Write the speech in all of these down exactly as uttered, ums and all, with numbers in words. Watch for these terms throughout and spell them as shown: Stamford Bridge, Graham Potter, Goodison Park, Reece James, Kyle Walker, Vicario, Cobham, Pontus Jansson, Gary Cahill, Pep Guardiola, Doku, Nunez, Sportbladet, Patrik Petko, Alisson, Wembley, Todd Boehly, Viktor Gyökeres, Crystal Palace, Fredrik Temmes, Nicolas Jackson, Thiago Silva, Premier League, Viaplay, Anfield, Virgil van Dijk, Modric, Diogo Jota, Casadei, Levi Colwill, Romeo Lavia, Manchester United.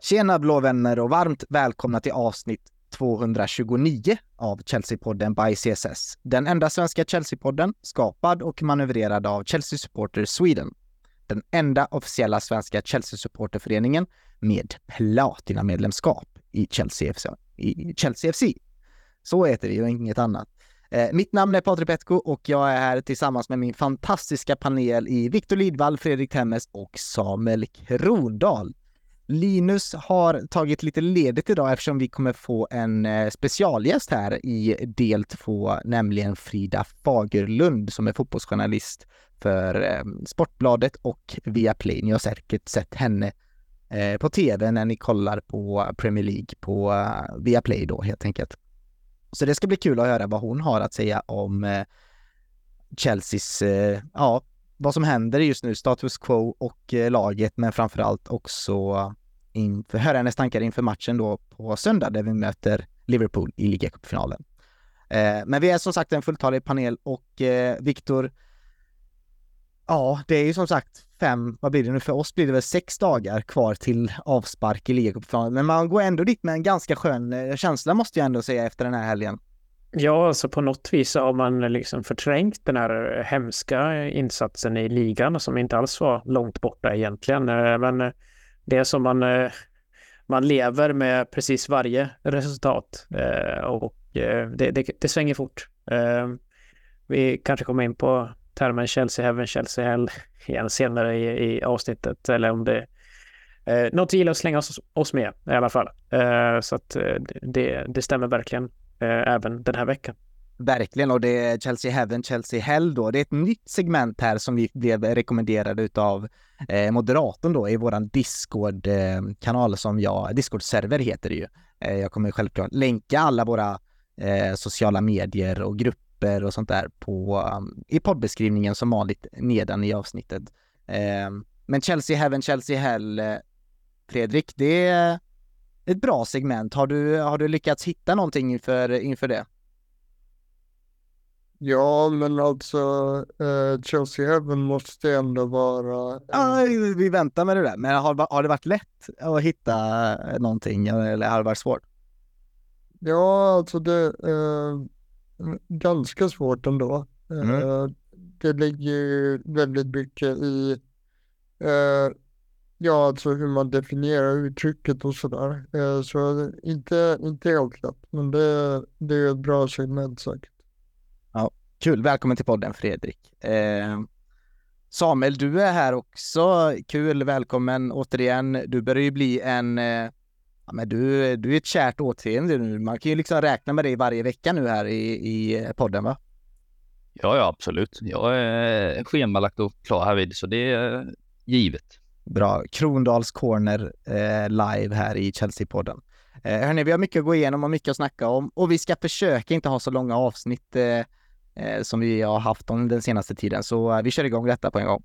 Tjena blåvänner och varmt välkomna till avsnitt tvåhundratjugonio av Chelsea-podden by C S S. Den enda svenska Chelsea-podden skapad och manövrerad av Chelsea Supporter Sweden. Den enda officiella svenska Chelsea-supporterföreningen med platinamedlemskap i Chelsea F C. I Chelsea F C. Så heter vi och inget annat. Eh, mitt namn är Patrik Petko och jag är här tillsammans med min fantastiska panel i Victor Lidvall, Fredrik Temmes och Samuel Krodal. Linus har tagit lite ledigt idag eftersom vi kommer få en specialgäst här i del två, nämligen Frida Fagerlund som är fotbollsjournalist för Sportbladet och Viaplay. Ni har säkert sett henne på tv när ni kollar på Premier League på Viaplay då helt enkelt. Så det ska bli kul att höra vad hon har att säga om Chelseas, ja, vad som händer just nu, status quo och eh, laget, men framförallt också inför, höra hennes tankar inför matchen då på söndag där vi möter Liverpool i ligacupfinalen. Eh, men vi är som sagt en fulltalig panel och eh, Victor, ja det är ju som sagt fem, vad blir det nu för oss, blir det väl sex dagar kvar till avspark i ligacupfinalen, men man går ändå dit med en ganska skön känsla måste jag ändå säga efter den här helgen. Ja, alltså på något vis har man liksom förträngt den här hemska insatsen i ligan som inte alls var långt borta egentligen. Men det som man, man lever med precis varje resultat och det, det, det svänger fort. Vi kanske kommer in på termen Chelsea Heaven, Chelsea Hell igen senare i, i avsnittet eller om det är något vi gillar att slänga oss, oss med i alla fall. Så att det, det stämmer verkligen. Även den här veckan. Verkligen, och det är Chelsea Heaven, Chelsea Hell då. Det är ett nytt segment här som vi blev rekommenderade utav eh, moderatorn då i våran Discord-kanal som jag, Discord-server heter det ju. Eh, jag kommer självklart länka alla våra eh, sociala medier och grupper och sånt där på, um, i poddbeskrivningen som vanligt nedan i avsnittet. Eh, men Chelsea Heaven, Chelsea Hell, eh, Fredrik, det är ett bra segment. Har du, har du lyckats hitta någonting inför, inför det? Ja, men alltså eh, Chelsea Heaven måste ändå vara... Eh... Ja, vi väntar med det där. Men har, har det varit lätt att hitta någonting eller har det varit svårt? Ja, alltså det är eh, ganska svårt ändå. Mm. Eh, det ligger väldigt mycket i... Eh, Ja, alltså hur man definierar uttrycket och sådär. Så inte, inte helt klart, men det, det är ett bra segment säkert. Ja, kul. Välkommen till podden, Fredrik. Eh, Samuel, du är här också. Kul, välkommen återigen. Du börjar ju bli en... Eh, ja, men du, du är ett kärt återseende nu. Man kan ju liksom räkna med dig varje vecka nu här i, i podden, va? Ja, ja, absolut. Jag är schemalagt och klar här vid, så det är givet. Bra, Krondals corner eh, live här i Chelsea-podden. Eh, hörni, vi har mycket att gå igenom och mycket att snacka om. Och vi ska försöka inte ha så långa avsnitt eh, eh, som vi har haft om den senaste tiden. Så eh, vi kör igång detta på en gång.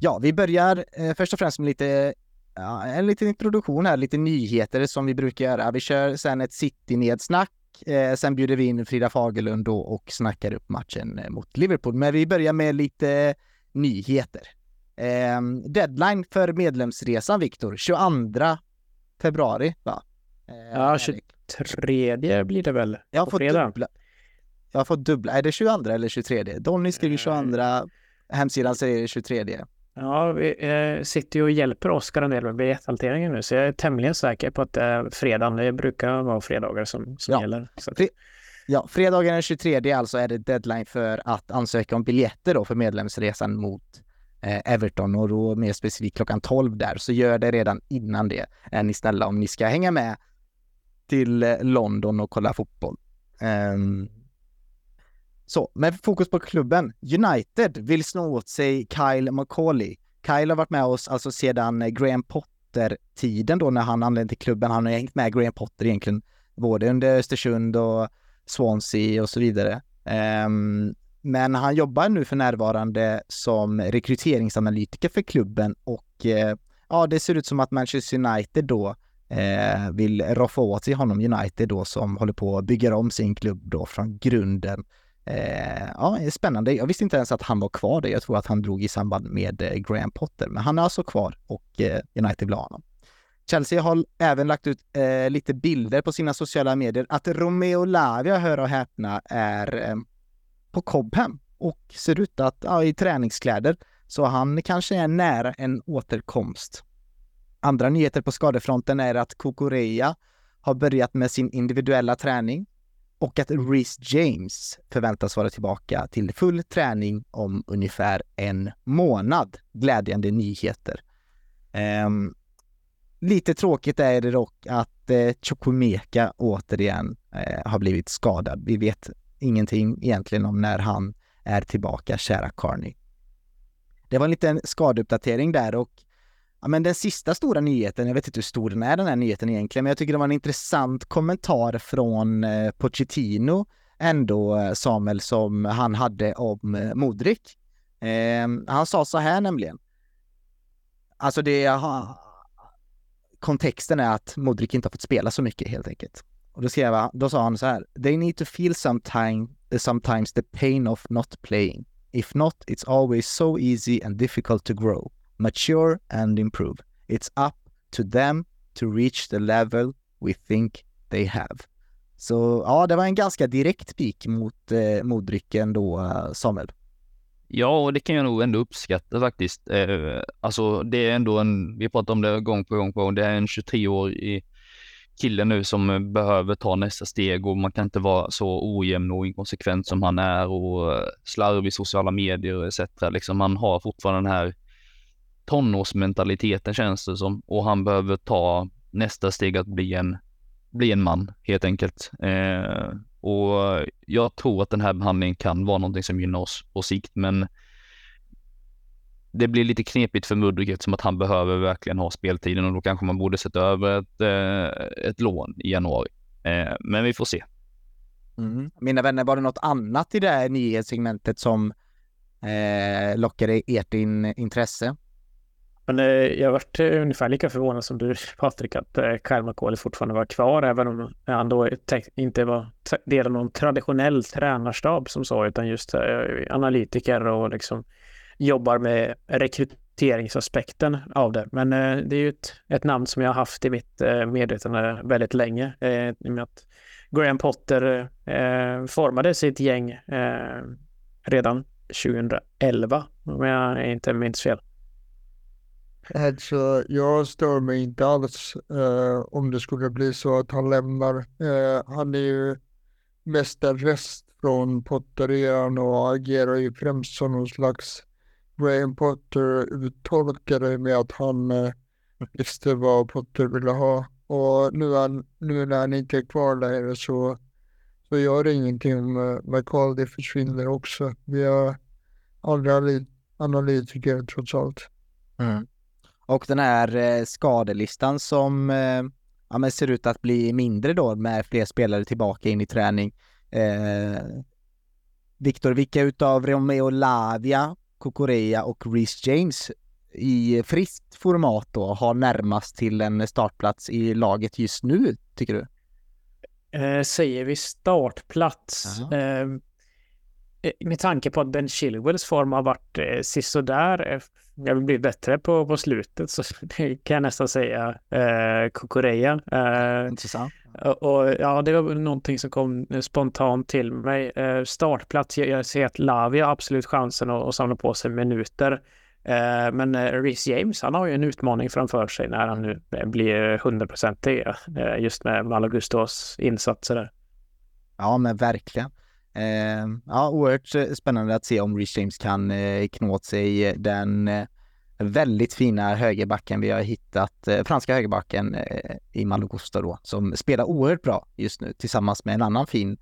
Ja, vi börjar eh, först och främst med lite... Ja, en liten introduktion här, lite nyheter som vi brukar göra. Vi kör sen ett City-nedsnack, eh, sen bjuder vi in Frida Fagerlund då och snackar upp matchen mot Liverpool. Men vi börjar med lite nyheter. Eh, deadline för medlemsresan, Victor, tjugoandra februari, va? Eh, ja, tjugotredje blir det väl jag har på fredag. Dubbla. Jag har fått dubbla. Är det tjugoandra eller tjugotredje? Donny skriver tjugoandra, hemsidan säger tjugotredje. Ja, vi eh, sitter ju och hjälper Oskar en del med biljetthanteringen nu. Så jag är tämligen säker på att eh, fredagen, det brukar vara fredagar som, som ja. gäller. Så att... Ja, fredagen den tjugotredje alltså är det deadline för att ansöka om biljetter då för medlemsresan mot eh, Everton. Och då mer specifikt klockan tolv där. Så gör det redan innan det. Är ni snälla om ni ska hänga med till eh, London och kolla fotboll. Um... Så, med fokus på klubben. United vill snå åt sig Kyle Walker. Kyle har varit med oss alltså sedan Graham Potter-tiden då när han anlände till klubben. Han har hängt med Graham Potter egentligen både under Östersund och Swansea och så vidare. Um, men han jobbar nu för närvarande som rekryteringsanalytiker för klubben och uh, ja, det ser ut som att Manchester United då eh, vill roffa åt sig honom, United då, som håller på att bygga om sin klubb då från grunden. Eh, ja, spännande. Jag visste inte ens att han var kvar där. Jag tror att han drog i samband med eh, Graham Potter, men han är alltså kvar och eh, United vill ha honom. Chelsea har även lagt ut eh, lite bilder på sina sociala medier att Romeo Lavia, hör och häpna, är eh, på Cobham och ser ut att ja, i träningskläder, så han kanske är nära en återkomst. Andra nyheter på skadefronten är att Cucurella har börjat med sin individuella träning och att Reece James förväntas vara tillbaka till full träning om ungefär en månad. Glädjande nyheter. Um, lite tråkigt är det dock att eh, Chukwuemeka återigen eh, har blivit skadad. Vi vet ingenting egentligen om när han är tillbaka, kära Carney. Det var en liten skadeuppdatering där och ja, men den sista stora nyheten, jag vet inte hur stor den är den här nyheten egentligen, men jag tycker det var en intressant kommentar från eh, Pochettino ändå, Samuel, som han hade om eh, Modric. Eh, han sa så här nämligen. Alltså det, aha, kontexten är att Modric inte har fått spela så mycket helt enkelt. Och då, skrev jag, då sa han så här: "They need to feel sometime, sometimes the pain of not playing. If not, it's always so easy and difficult to grow, mature and improve. It's up to them to reach the level we think they have." Så ja, det var en ganska direkt pik mot eh, Modricen då, Samuel. Ja, och det kan jag nog ändå uppskatta faktiskt. Eh, alltså det är ändå en, vi pratar om det gång på gång på gång, det är en tjugotre-årig kille nu som behöver ta nästa steg, och man kan inte vara så ojämn och inkonsekvent som han är och slarv i sociala medier et cetera. Liksom, han har fortfarande den här tonårsmentaliteten, känns det som, och han behöver ta nästa steg att bli en, bli en man helt enkelt. Eh, och jag tror att den här behandlingen kan vara någonting som gynnar oss på sikt, men det blir lite knepigt för Mudrycket, som att han behöver verkligen ha speltiden, och då kanske man borde sätta över ett, eh, ett lån i januari. Eh, men vi får se. Mm. Mina vänner, var det något annat i det här nyhetssegmentet som eh, lockade ert in- intresse? Men eh, jag har varit ungefär lika förvånad som du, Patrik, att eh, Kyle McCauley fortfarande var kvar, även om han då te- inte var te- del av någon traditionell tränarstab som så, utan just eh, analytiker och liksom jobbar med rekryteringsaspekten av det. Men eh, det är ju ett, ett namn som jag har haft i mitt eh, medvetande väldigt länge. Eh, I och med att Graham Potter eh, formade sitt gäng eh, redan tjugoelva, om jag inte minns fel. Alltså, jag stör mig inte alls eh, om det skulle bli så att han lämnar. Eh, han är ju mästarrest från Potter och agerar ju främst som någon slags Graham Potter uttolkade med att han eh, visste vad Potter ville ha, och nu, han, nu när han inte är kvar där så, så gör det ingenting om McCall, det försvinner också. Vi har andra li- analytiker trots allt. Mm. Och den här eh, skadelistan som eh, ja, men ser ut att bli mindre då med fler spelare tillbaka in i träning. Eh, Victor, vilka utav Romeo Lavia, Cucurella och Reece James i friskt format då har närmast till en startplats i laget just nu, tycker du? Eh, säger vi startplats? Eh, med tanke på att Ben Chilwells form har varit eh, sisådär, eh, jag vill bli bättre på, på slutet, så kan jag nästan säga eh, Cucurella. Eh, Intressant. Och, och ja, det var någonting som kom spontant till mig. Eh, startplats, jag, jag ser att Lavia har absolut chansen att, att samla på sig minuter. Eh, men eh, Reece James, han har ju en utmaning framför sig när han nu blir hundraprocentig, eh, just med Malo Gustos insatser där. Ja, men verkligen. Eh, ja, oerhört spännande att se om Reece James kan eh, knå åt sig den eh, väldigt fina högerbacken vi har hittat, eh, franska högerbacken eh, i Malo Gusto då, som spelar oerhört bra just nu tillsammans med en annan fin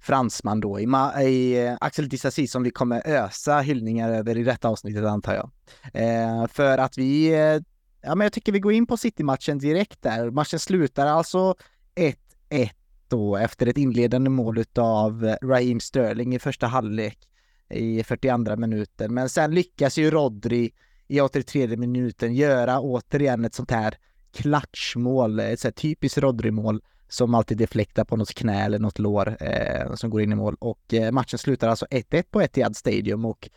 fransman då i, Ma- i eh, Axel Disasi, som vi kommer ösa hyllningar över i detta avsnittet, antar jag. Eh, för att vi eh, ja, men jag tycker vi går in på City-matchen direkt där. Matchen slutar alltså ett ett då, efter ett inledande mål av Raheem Sterling i första halvlek i fyrtioandra minuten. Men sen lyckas ju Rodri i åttiotredje minuten göra återigen ett sånt här klatschmål, ett så här typiskt Rodri-mål som alltid deflektar på något knä eller något lår eh, som går in i mål. Och eh, matchen slutar alltså ett ett på Etihad Stadium, och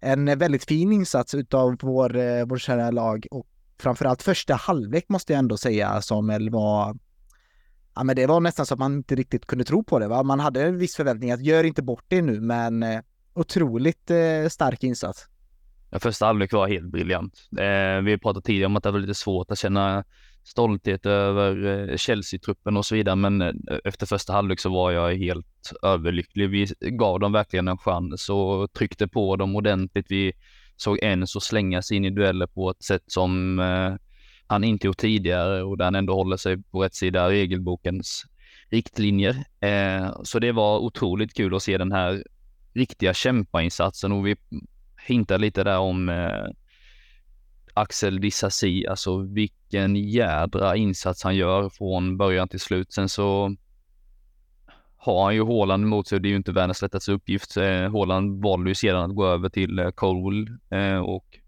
en väldigt fin insats utav vår, eh, vår kära lag, och framförallt första halvlek måste jag ändå säga, Samuel, var... Ja, men det var nästan så att man inte riktigt kunde tro på det. Va? Man hade en viss förväntning att gör inte bort det nu, men eh, otroligt eh, stark insats. Ja, första halvlek var helt briljant. Eh, vi pratade tidigare om att det var lite svårt att känna stolthet över eh, Chelsea-truppen och så vidare, men eh, efter första halvlek så var jag helt överlycklig. Vi gav dem verkligen en chans och tryckte på dem ordentligt. Vi såg en så slänga sig in i dueller på ett sätt som... Eh, han inte gjort tidigare, och där han ändå håller sig på rätt sida regelbokens riktlinjer. Eh, så det var otroligt kul att se den här riktiga kämpainsatsen, och vi hintade lite där om eh, Axel Disasi, alltså vilken jädra insats han gör från början till slut. Sen så har han ju Haaland emot sig, och det är ju inte världens lättaste uppgift. Eh, Haaland valde ju sedan att gå över till eh, Colwill eh, och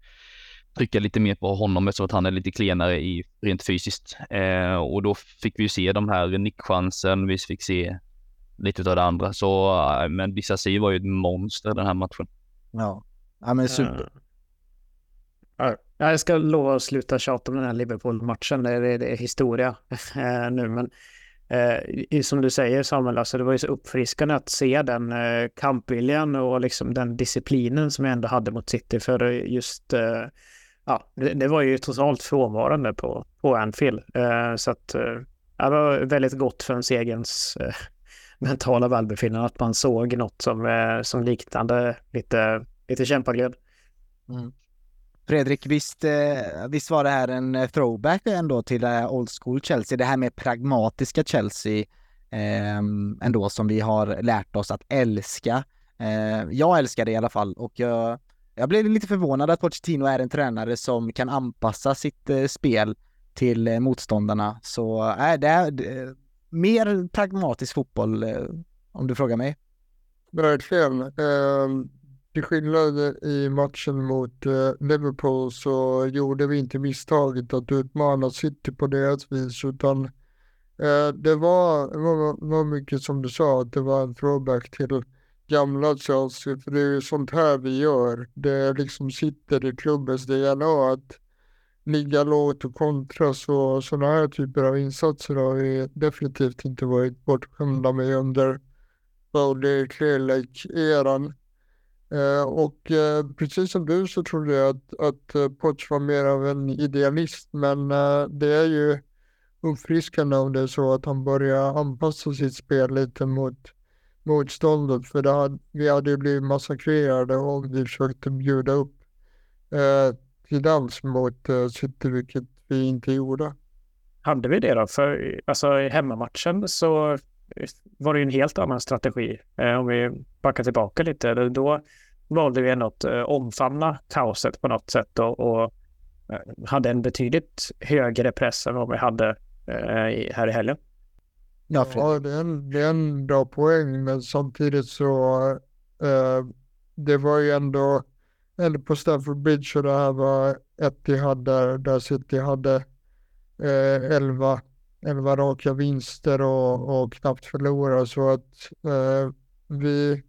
trycka lite mer på honom eftersom att han är lite klenare i, rent fysiskt. Eh, och då fick vi ju se de här nickchansen, vi fick se lite av det andra. Så, men Disasi var ju ett monster den här matchen. Ja, ja men super. Uh, uh. Jag ska lova att sluta tjata om den här Liverpool-matchen, det är, det är historia nu. Men uh, som du säger, Samuel, alltså, det var ju så uppfriskande att se den uh, kampviljan och liksom den disciplinen som jag ändå hade mot City, för just... Uh, Ja, det, det var ju totalt frånvarande på, på Anfield. Eh, så att, eh, det var väldigt gott för en segerns eh, mentala välbefinnande att man såg något som, eh, som liknande lite, lite kämpaglöd. Mm. Fredrik, visst, eh, visst var det här en throwback ändå till eh, old school Chelsea, det här med pragmatiska Chelsea eh, ändå som vi har lärt oss att älska. Eh, jag älskar det i alla fall, och jag Jag blev lite förvånad att Pochettino är en tränare som kan anpassa sitt eh, spel till eh, motståndarna. Så äh, det är det, mer pragmatisk fotboll, eh, om du frågar mig. Verkligen. Eh, till skillnad i matchen mot eh, Liverpool så gjorde vi inte misstaget att utmana City på deras vis, utan eh, det var, var, var mycket som du sa, att det var en throwback till gamla Chelsea, för det är ju sånt här vi gör. Det liksom sitter i klubbens D N A att ligga lågt och kontra, så sådana här typer av insatser har vi definitivt inte varit bortskämda med under både Klelek-eran. Eh, och eh, precis som du så trodde jag att, att Poch var mer av en idealist, men eh, det är ju uppfriskande om det är så att han börjar anpassa sitt spel lite mot motståndet, för det hade, vi hade ju blivit massakrerade om vi försökte bjuda upp eh, till dans mot eh, City, vilket vi inte gjorde. Hade vi det då? För alltså, i hemmamatchen så var det ju en helt annan strategi. Eh, om vi backar tillbaka lite, då valde vi ändå att eh, omfamna kaoset på något sätt, och, och hade en betydligt högre press än vad vi hade eh, här i helgen. Ja, ja, det är, en, det är en bra poäng, men samtidigt så eh, det var ju ändå eller på Stamford Bridge, så det här var Etihad där, där City hade eh, elva, elva raka vinster och, och knappt förlorade, så att eh, vi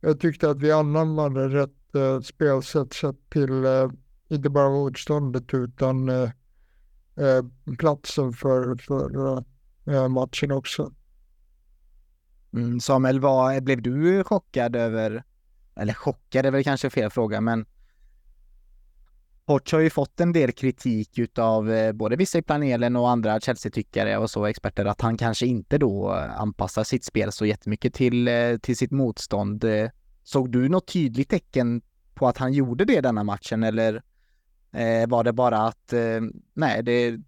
jag tyckte att vi använder rätt eh, spelsätt sett till eh, inte bara motståndet utan eh, eh, platsen för, för matchen också. Mm, Samuel, var, blev du chockad över, eller chockad är väl kanske fel fråga, men Poch har ju fått en del kritik utav både vissa i panelen och andra Chelsea-tyckare och så experter, att han kanske inte då anpassar sitt spel så jättemycket till, till sitt motstånd. Såg du något tydligt tecken på att han gjorde det denna matchen, eller eh, var det bara att eh, nej, det,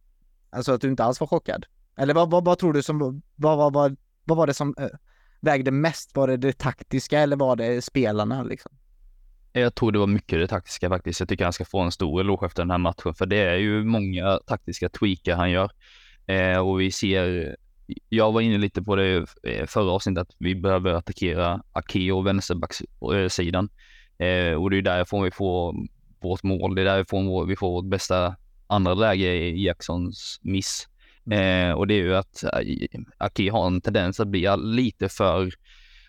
alltså att du inte alls var chockad? Eller vad, vad, vad tror du som vad, vad, vad, vad var det som äh, vägde mest? Var det det taktiska eller var det spelarna liksom? Jag tror det var mycket det taktiska faktiskt. Jag tycker han ska få en stor eloge efter den här matchen, för det är ju många taktiska tweakar han gör. Eh, och vi ser, jag var inne lite på det förra avsnittet, att vi behöver attackera Ake och vänsterbacksidan. Eh, och det är därifrån vi får vårt mål, det är därifrån vi får vårt bästa andra läge är Jacksons miss. Eh, och det är ju att Aki har en tendens att bli lite för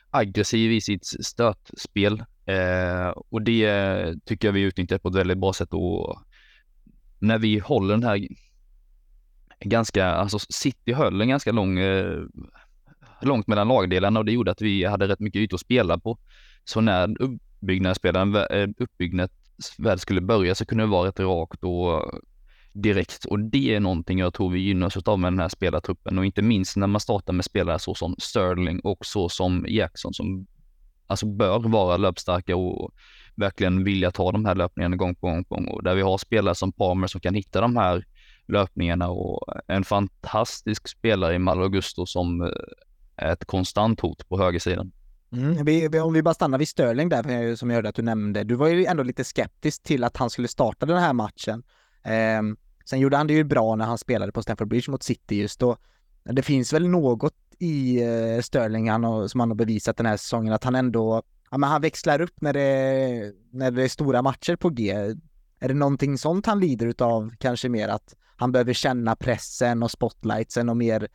aggressiv i sitt stötspel. Eh, och det tycker jag vi utnyttjar på ett väldigt bra sätt. Och när vi håller den här ganska, alltså City höll en ganska lång, eh, långt mellan lagdelarna, och det gjorde att vi hade rätt mycket ytor att spela på. Så när uppbyggnadsspelaren uppbyggnads väl skulle börja så kunde det vara rätt rakt och direkt, och det är någonting jag tror vi gynnas av med den här spelartruppen, och inte minst när man startar med spelare så som Sterling och så som Jackson som alltså bör vara löpstarka och verkligen vilja ta de här löpningarna gång på gång på gång, och där vi har spelare som Palmer som kan hitta de här löpningarna, och en fantastisk spelare i Malo Gusto som är ett konstant hot på högersidan. Mm, vi, om vi bara stannar vid Sterling där, som jag hörde att du nämnde. Du var ju ändå lite skeptisk till att han skulle starta den här matchen. Eh, sen gjorde han det ju bra när han spelade på Stamford Bridge mot City just då. Det finns väl något i eh, Sterling han och, som han har bevisat den här säsongen, att han ändå ja, men han växlar upp när det, när det är stora matcher på G. Är det någonting sånt han lider utav, kanske mer att han behöver känna pressen och spotlightsen och mer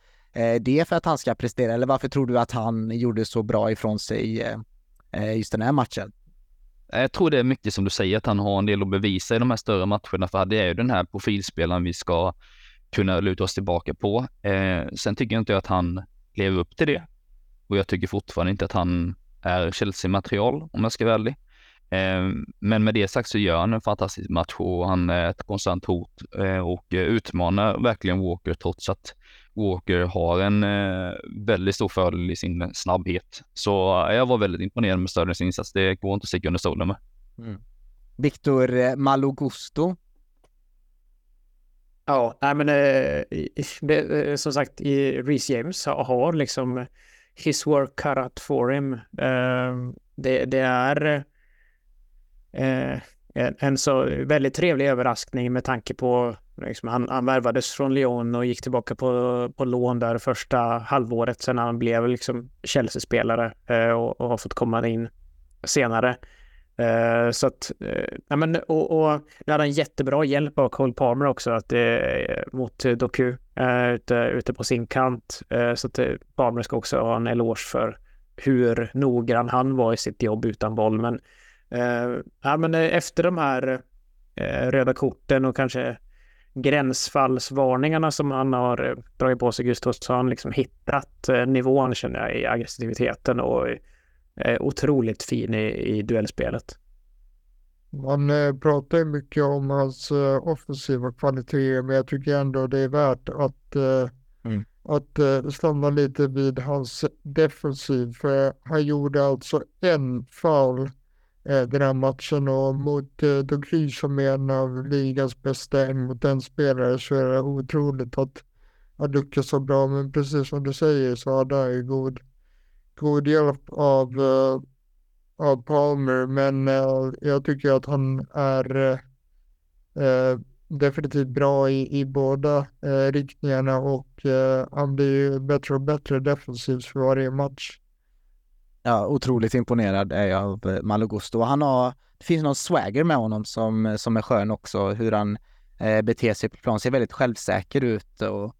det för att han ska prestera, eller varför tror du att han gjorde så bra ifrån sig just den här matchen? Jag tror det är mycket som du säger, att han har en del att bevisa i de här större matcherna, för det är ju den här profilspelaren vi ska kunna luta oss tillbaka på. Sen tycker jag inte att han lever upp till det, och jag tycker fortfarande inte att han är Chelsea-material om jag ska vara ärlig. Men med det sagt så gör han en fantastisk match, och han är ett konstant hot och utmanar verkligen Walker, trots att Walker har en eh, väldigt stor fördel i sin snabbhet. Så eh, jag var väldigt imponerad med Sterlings insats. Det går inte att sticka under stolen med. Mm. Victor eh, Malo Gusto. Ja, nej men eh, det, som sagt, i Reece James har liksom his work cut out for him. Eh, det, det är eh, en, en så väldigt trevlig överraskning med tanke på liksom, han, han värvades från Lyon och gick tillbaka på, på lån där första halvåret, sen han blev liksom Chelsea-spelare eh, och, och har fått komma in senare. Eh, så att, eh, ja, men, och, och det hade en jättebra hjälp av Cole Palmer också att, eh, mot Doku eh, ute, ute på sin kant. Eh, så att eh, Palmer ska också ha en eloge för hur noggrann han var i sitt jobb utan boll. Men, eh, ja, men eh, efter de här eh, röda korten och kanske gränsfallsvarningarna som han har dragit på sig just då, så har han liksom hittat nivån, känner jag, i aggressiviteten, och är otroligt fin i, i duellspelet. Man eh, pratar ju mycket om hans eh, offensiva kvaliteter, men jag tycker ändå det är värt att, eh, mm. att eh, stanna lite vid hans defensiv, för han gjorde alltså en fall den här matchen, och mot eh, Doku som är en av ligans bästa en mot en spelare, så är det otroligt att han lyckas så bra. Men precis som du säger så hade han ju god, god hjälp av, eh, av Palmer, men eh, jag tycker att han är eh, definitivt bra i, i båda eh, riktningarna, och eh, han blir ju bättre och bättre defensivt för varje match. Ja, otroligt imponerad är jag av Malo Gusto. Han har, det finns någon swagger med honom som, som är skön också. Hur han eh, beter sig på plan, ser väldigt självsäker ut. Och,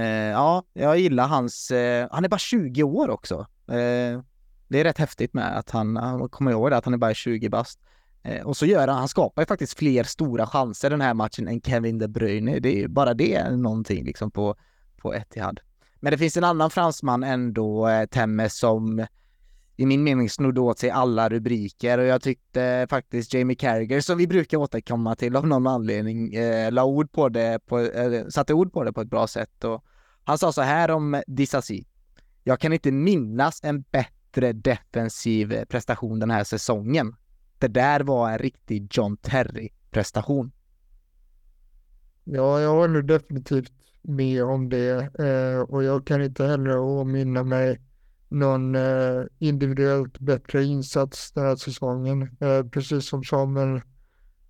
eh, ja, jag gillar hans... Eh, han är bara tjugo år också. Eh, det är rätt häftigt med att han, han kommer ihåg det, att han är bara tjugo bast. Eh, och så gör han, han skapar ju faktiskt fler stora chanser den här matchen än Kevin De Bruyne. Det är ju bara det någonting liksom på, på Etihad. Men det finns en annan fransman ändå, eh, Temmes, som i min mening snodde åt sig alla rubriker, och jag tyckte faktiskt Jamie Carragher, som vi brukar återkomma till av någon anledning, eh, la ord på det på, eh, satte ord på det på ett bra sätt, och han sa så här om Disasi: jag kan inte minnas en bättre defensiv prestation den här säsongen. Det där var en riktig John Terry-prestation. Ja, jag håller definitivt med om det, eh, och jag kan inte heller åminna mig någon eh, individuellt bättre insats den här säsongen. Eh, precis som Samuel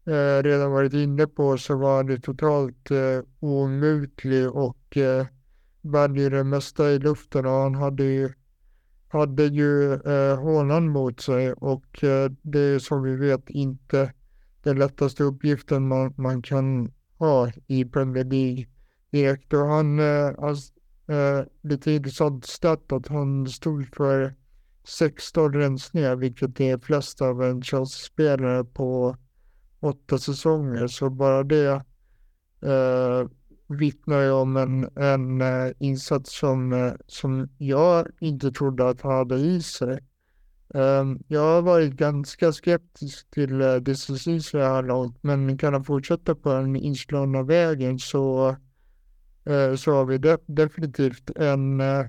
eh, redan varit inne på, så var det totalt eh, omutlig och eh, värde det mesta i luften, och han hade ju, hade ju eh, Haaland mot sig, och eh, det är som vi vet inte den lättaste uppgiften man, man kan har i Premier League. Direkt, och han har lite intressant stöd att han stod för sexton rensningar, vilket är flest av en Chelsea-spelare på åtta säsonger. Så bara det eh, vittnar ju om en, en insats som, som jag inte trodde att han hade i sig. Eh, jag har varit ganska skeptisk till eh, Disasi så här långt, men kan han fortsätta på den inslagna vägen så, eh, så har vi de- definitivt en... Eh,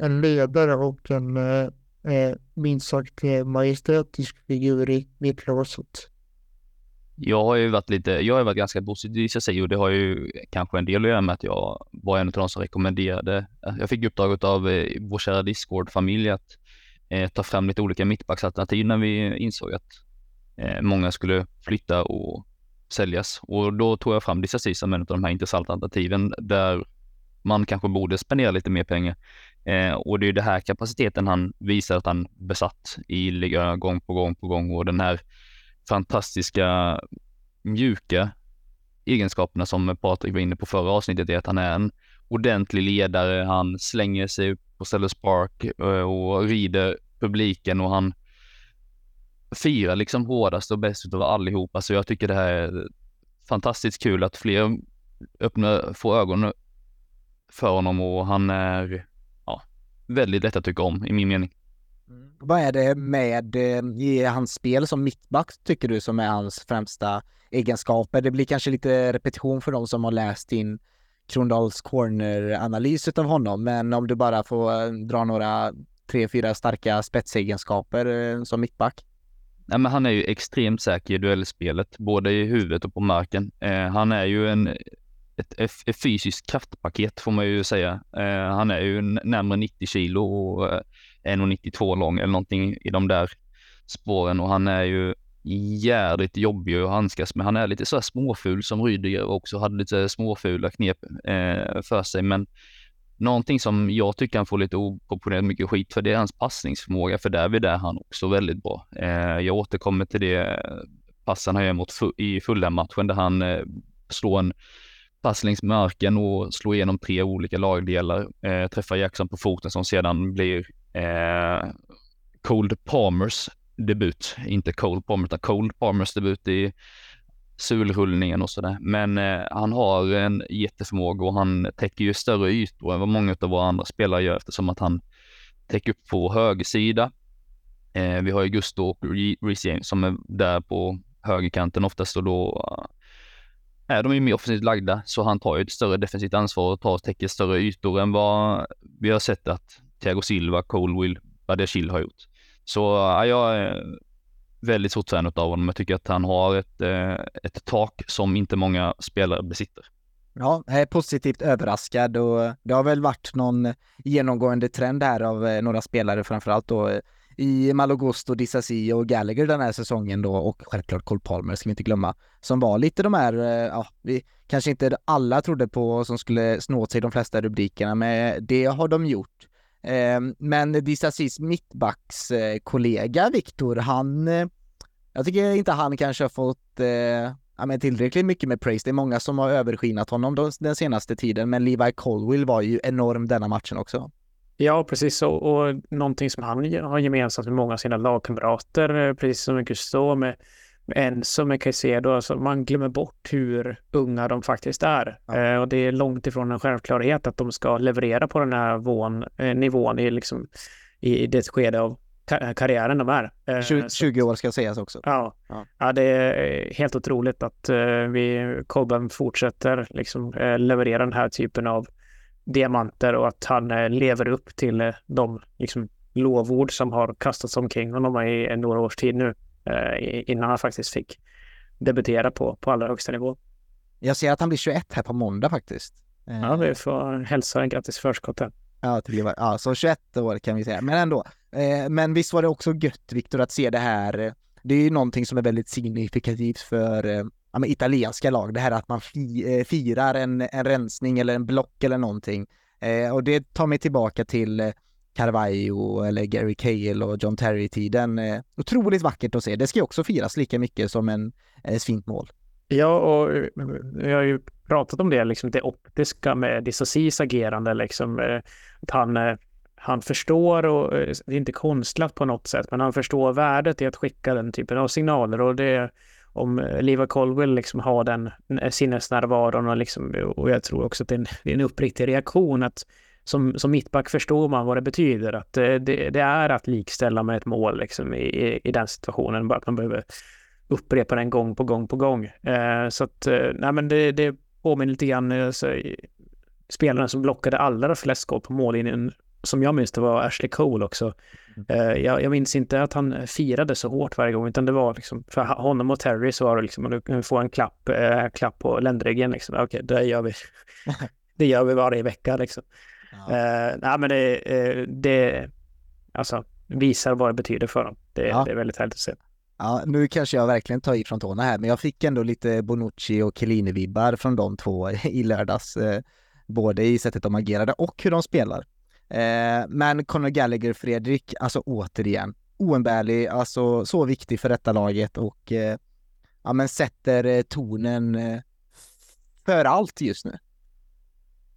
en ledare och en eh, minst sagt majestätisk figur i mittlaget. Jag har ju varit lite, jag har varit ganska positiv, jag säger, och det har ju kanske en del att göra med att jag var en av de som rekommenderade. Jag fick uppdraget av eh, vår kära Discord-familj att eh, ta fram lite olika mittbacksalternativ när vi insåg att eh, många skulle flytta och säljas. Och då tog jag fram Disasi som en av de här intressanta alternativen där man kanske borde spendera lite mer pengar. Eh, och det är det här kapaciteten han visar att han besatt i liga gång på gång på gång, och den här fantastiska mjuka egenskaperna som Patrik var inne på förra avsnittet, är att han är en ordentlig ledare, han slänger sig upp och ställer spark och rider publiken, och han firar liksom hårdast och bäst utav allihopa. Så jag tycker det här är fantastiskt kul att fler öppnar, får ögonen för honom, och han är väldigt lätt att tycka om i min mening. Mm. Vad är det med i hans spel som mittback tycker du som är hans främsta egenskaper? Det blir kanske lite repetition för de som har läst in Kronedahls corner-analys av honom, men om du bara får dra några tre, fyra starka spetsegenskaper som mittback? Nej, men han är ju extremt säker i duellspelet, både i huvudet och på marken. Eh, han är ju en Ett, ett fysiskt kraftpaket får man ju säga. Eh, han är ju närmare nittio kilo och eh, en nittiotvå lång eller någonting i de där spåren, och han är ju jävligt jobbig att handskas med. Han är lite så här småful som Rüdiger också, hade lite småfula knep eh, för sig, men någonting som jag tycker han får lite oproportionerligt mycket skit för, det är hans passningsförmåga, för där vid där han också väldigt bra. Eh, jag återkommer till det passen han gör mot fu- i fulla matchen där han eh, slår en pass längs marken och slå igenom tre olika lagdelar. Eh, träffar Jackson på foten som sedan blir eh, Cole Palmers debut. Inte Cole Palmer utan Cole Palmers debut i sulrullningen och sådär. Men eh, han har en jätteförmåga, och han täcker ju större ytor än vad många av våra andra spelare gör, eftersom att han täcker upp på högersida. Eh, vi har ju Gusto och Reece James som är där på högerkanten oftast, och då Nej, de är ju mer offensivt lagda, så han tar ju ett större defensivt ansvar och tar och täcker större ytor än vad vi har sett att Thiago Silva, Colwill, Badeschil har gjort. Så ja, jag är väldigt stort fan av honom. Jag tycker att han har ett, ett tak som inte många spelare besitter. Ja, jag är positivt överraskad, och det har väl varit någon genomgående trend här av några spelare, framförallt då i Malo Gusto, Disasi och Gallagher den här säsongen då, och självklart Cole Palmer ska vi inte glömma, som var lite de här, ja, vi kanske inte alla trodde på som skulle snå åt sig de flesta rubrikerna, men det har de gjort. Men Disasis mittbackskollega Victor, han, jag tycker inte han kanske har fått ja, men tillräckligt mycket med praise. Det är många som har överskinat honom den senaste tiden, men Levi Colwill var ju enorm denna matchen också. Ja, precis. Och, och någonting som han har gemensamt med många av sina lagkamrater, precis som Gusto, med, med Enzo, med Caicedo, alltså man glömmer bort hur unga de faktiskt är. Ja. Eh, och det är långt ifrån en självklarhet att de ska leverera på den här vån, eh, nivån i, liksom, i, i det skede av kar- karriären de är. Eh, tjugo, tjugo år ska sägas också. Ja, ja. ja det är helt otroligt att eh, vi Cobham fortsätter liksom, eh, leverera den här typen av diamanter, och att han lever upp till de liksom, lovord som har kastats omkring honom i några års tid nu, innan han faktiskt fick debutera på, på allra högsta nivå. Jag ser att han blir tjugoett här på måndag faktiskt. Ja, vi får hälsa en grattis förskott här. Ja, ja, så tjugoett år kan vi säga. Men ändå, men visst var det också gött, Victor, att se det här. Det är ju någonting som är väldigt signifikativt för ja, men italienska lag, det här att man fi, eh, firar en, en rensning eller en block eller någonting, eh, och det tar mig tillbaka till Carvalho eller Gary Cahill och John Terry-tiden. Eh, otroligt vackert att se, det ska ju också firas lika mycket som en eh, fint mål. Ja, och jag har ju pratat om det, liksom, det optiska med Disasis agerande. Liksom, att han, han förstår, och det är inte konstlat på något sätt, men han förstår värdet i att skicka den typen av signaler. Och det, om Levi Colwill liksom har den sinnesnärvaron och, liksom, och jag tror också att det är en, det är en uppriktig reaktion att som, som mittback förstår man vad det betyder. Att det, det är att likställa med ett mål liksom, i, i den situationen. Bara att man behöver upprepa den gång på gång på gång. Eh, så att, eh, nej, men det, det påminner lite grann alltså, spelaren som blockade allra flest skott på mållinjen, som jag minns det var Ashley Cole också. Mm. Eh, jag, jag minns inte att han firade så hårt varje gång, utan det var liksom, för honom och Terry så var det liksom, att du får en klapp, eh, klapp på ländryggen liksom. Okej, det gör vi. Det gör vi varje vecka liksom. Ja. Eh, nej, men det, eh, det alltså, visar vad det betyder för dem. Det, ja. Det är väldigt härligt att se. Ja, nu kanske jag verkligen tar i från tårna här, men jag fick ändå lite Bonucci och Chiellini-vibbar från de två i lördags. Eh, både i sättet de agerade och hur de spelar. Eh, men Conor Gallagher, Fredrik, alltså återigen, oumbärlig, alltså så viktig för detta laget och eh, ja, men sätter tonen eh, för allt just nu.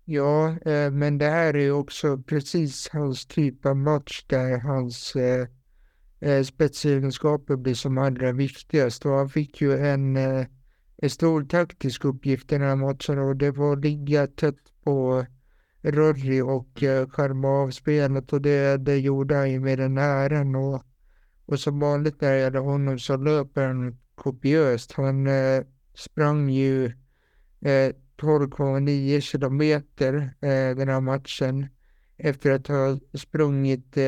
Ja, eh, men det här är också precis hans typ av match där hans... Eh... spetsegenskaper blir som allra viktigast, och han fick ju en, en stor taktisk uppgift den här matchen, och det var ligga tätt på Rodri och skärma av spelet, och det, det gjorde han ju med den äran, och, och som vanligt när det gäller honom så löper han kopiöst. Han eh, sprang ju eh, tolv komma nio kilometer eh, den här matchen efter att ha sprungit eh,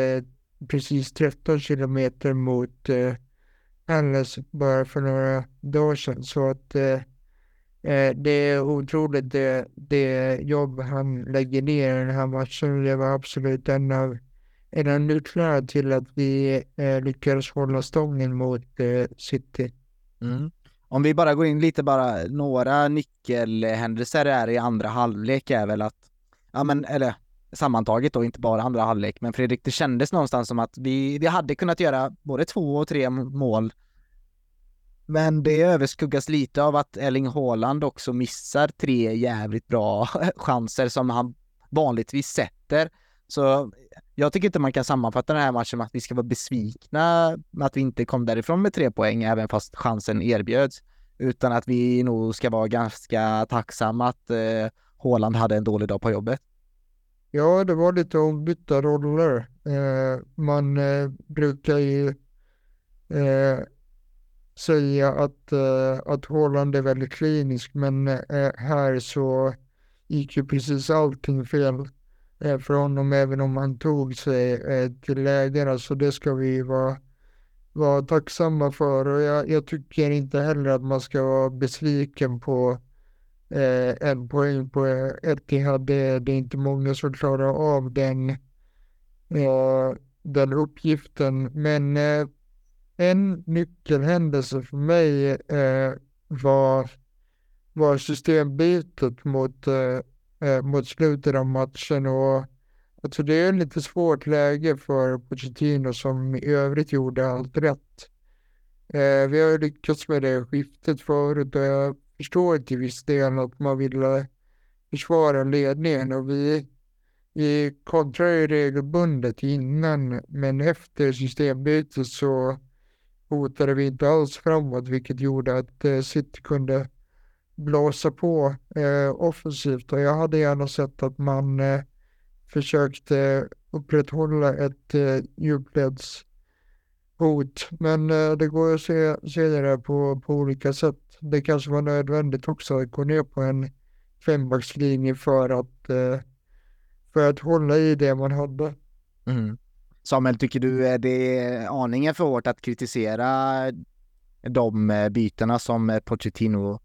precis tretton kilometer mot eh, Anders bara för några dagar sedan. Så att eh, det är otroligt det, det jobb han lägger ner i den här matchen. Det var absolut en av, en av nycklarna till att vi eh, lyckades hålla stången mot eh, City. Mm. Om vi bara går in lite, bara några nyckelhändelser är i andra halvlek är väl att, ja men eller sammantaget då, inte bara andra halvlek, men Fredrik, det kändes någonstans som att vi, vi hade kunnat göra både två och tre mål, men det överskuggas lite av att Erling Haaland också missar tre jävligt bra chanser som han vanligtvis sätter. Så jag tycker inte man kan sammanfatta den här matchen med att vi ska vara besvikna med att vi inte kom därifrån med tre poäng även fast chansen erbjöds, utan att vi nog ska vara ganska tacksamma att eh, Haaland hade en dålig dag på jobbet. Ja, det var lite ombytta roller. Eh, man eh, brukar ju eh, säga att, eh, att Haaland är väldigt klinisk, men eh, här så gick ju precis allting fel eh, för honom, även om han tog sig eh, till lägen. Alltså det ska vi vara, vara tacksamma för, och jag, jag tycker inte heller att man ska vara besviken på Eh, en poäng på Etihad. Det, det är inte många som klarar av den, eh, den uppgiften. Men eh, en nyckelhändelse för mig eh, var, var systembytet mot, eh, mot slutet av matchen. Och, alltså det är lite svårt läge för Pochettino som i övrigt gjorde allt rätt. Eh, vi har lyckats med det skiftet förut, och jag förstår till viss del att man ville försvara ledningen, och vi, vi kontrade ju regelbundet innan, men efter systembytet så hotade vi inte alls framåt, vilket gjorde att eh, City kunde blåsa på eh, offensivt, och jag hade gärna sett att man eh, försökte upprätthålla ett eh, djupleds hot, men eh, det går att se, se det där på, på olika sätt. Det kanske var nödvändigt också att gå ner på en fembackslinje för att, eh, för att hålla i det man hade. Mm. Samuel, tycker du är det aningen för hårt att kritisera de bitarna som Pochettino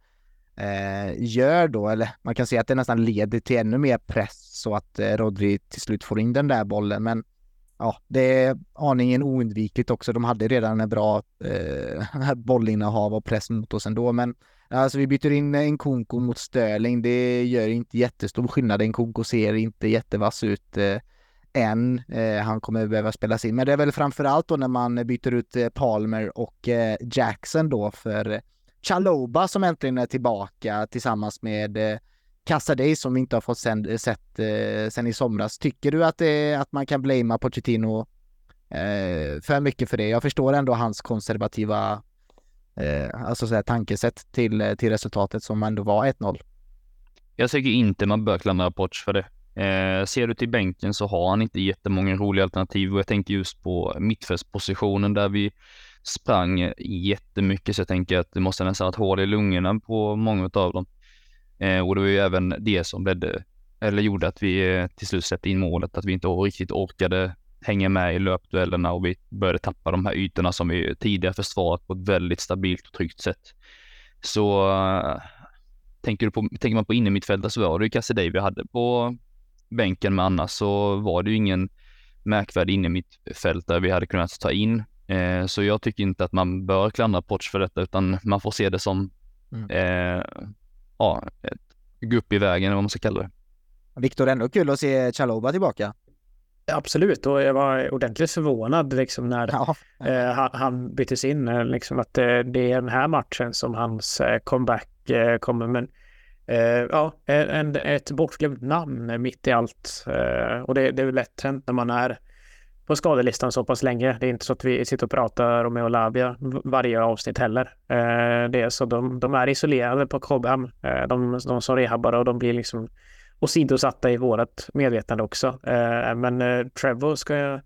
eh, gör då? Eller man kan säga att det nästan leder till ännu mer press så att eh, Rodri till slut får in den där bollen, men ja, det är aningen oundvikligt också. De hade redan en bra eh, bollinnehav och press mot oss ändå. Men alltså, vi byter in en Konko mot Sterling. Det gör inte jättestor skillnad. En Konko ser inte jättevass ut eh, än. Eh, han kommer behöva spelas in. Men det är väl framförallt då när man byter ut eh, Palmer och eh, Jackson då för Chalobah som äntligen är tillbaka tillsammans med Casadei som vi inte har fått sen, sett eh, sen i somras. Tycker du att, det, att man kan blamea Pochettino eh, för mycket för det? Jag förstår ändå hans konservativa eh, alltså så här, tankesätt till, till resultatet som ändå var ett noll. Jag tycker inte man bör klandra Poch för det. Eh, ser du till bänken så har han inte jättemånga roliga alternativ, och jag tänker just på mittfältspositionen där vi sprang jättemycket, så jag tänker att det måste nästan ha ett hål i lungorna på många av dem. Eh, och det var ju även det som ledde, eller gjorde att vi eh, till slut släppte in målet, att vi inte riktigt orkade hänga med i löpduellerna och vi började tappa de här ytorna som vi tidigare försvarat på ett väldigt stabilt och tryggt sätt. Så eh, tänker, du på, tänker man på innermittfältet så var det ju Cassidy vi hade på bänken, men annars så var det ju ingen märkvärd innermittfält där vi hade kunnat ta in. Eh, så jag tycker inte att man bör klandra Poch för detta, utan man får se det som mm. eh, ja, ett gupp i vägen, vad man ska kalla det. Victor, det är ändå kul att se Chalobah tillbaka. Absolut, och jag var ordentligt förvånad liksom, när ja. eh, han, han byttes in. Liksom, att eh, det är den här matchen som hans eh, comeback eh, kommer. Men eh, ja, en, ett bortglömt namn mitt i allt. Eh, och det, det är lätt hänt när man är på skadelistan så pass länge. Det är inte så att vi sitter och pratar om Romeo Lavia varje avsnitt heller. Eh, det är så de, de är isolerade på Cobham. Eh, de, de som rehabbar, och de blir liksom åsidosatta i vårat medvetande också. Eh, men eh, Trevor ska jag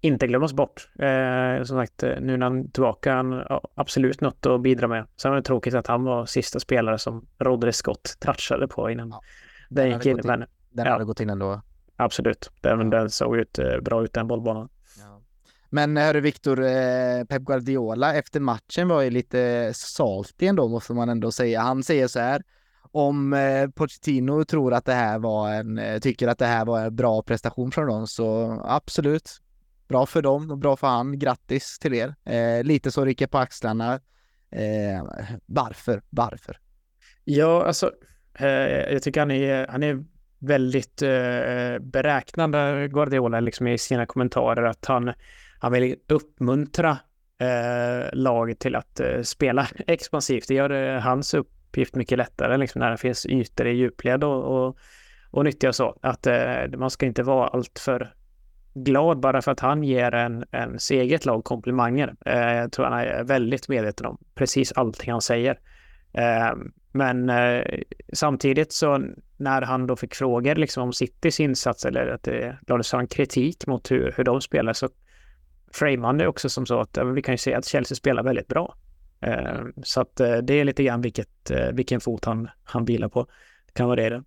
inte glömmas bort. Eh, som sagt, nu när han är tillbaka, han har absolut något att bidra med. Sen var det tråkigt att han var sista spelare som Rodri Scott touchade på innan ja. den gick in. Men, den hade ja. gått in ändå. Absolut, den, den såg ut bra ut, den bollbanan. Ja. Men hörru Victor, eh, Pep Guardiola efter matchen var ju lite salty ändå, måste man ändå säga. Han säger så här: om eh, Pochettino tror att det här var en, tycker att det här var en bra prestation från dem, så absolut, bra för dem och bra för han, grattis till er. Eh, lite så rycker på axlarna. Eh, varför? Varför? Ja, alltså eh, jag tycker han är, han är väldigt eh, beräknande, Guardiola, liksom i sina kommentarer, att han, han vill uppmuntra eh, laget till att eh, spela expansivt. Det gör eh, hans uppgift mycket lättare liksom, när det finns ytor i djupled och, och, och nyttiga så. Att eh, man ska inte vara allt för glad bara för att han ger en, en eget lag komplimanger. Eh, jag tror han är väldigt medveten om precis allting han säger. Eh, men eh, samtidigt så när han då fick frågor liksom om Citys insats, eller att det lades fram kritik mot hur, hur de spelar, så framade han det också som så att vi kan ju se att Chelsea spelar väldigt bra. Eh, så att eh, det är lite grann vilket, eh, vilken fot han, han bilar på. Det kan vara det. det.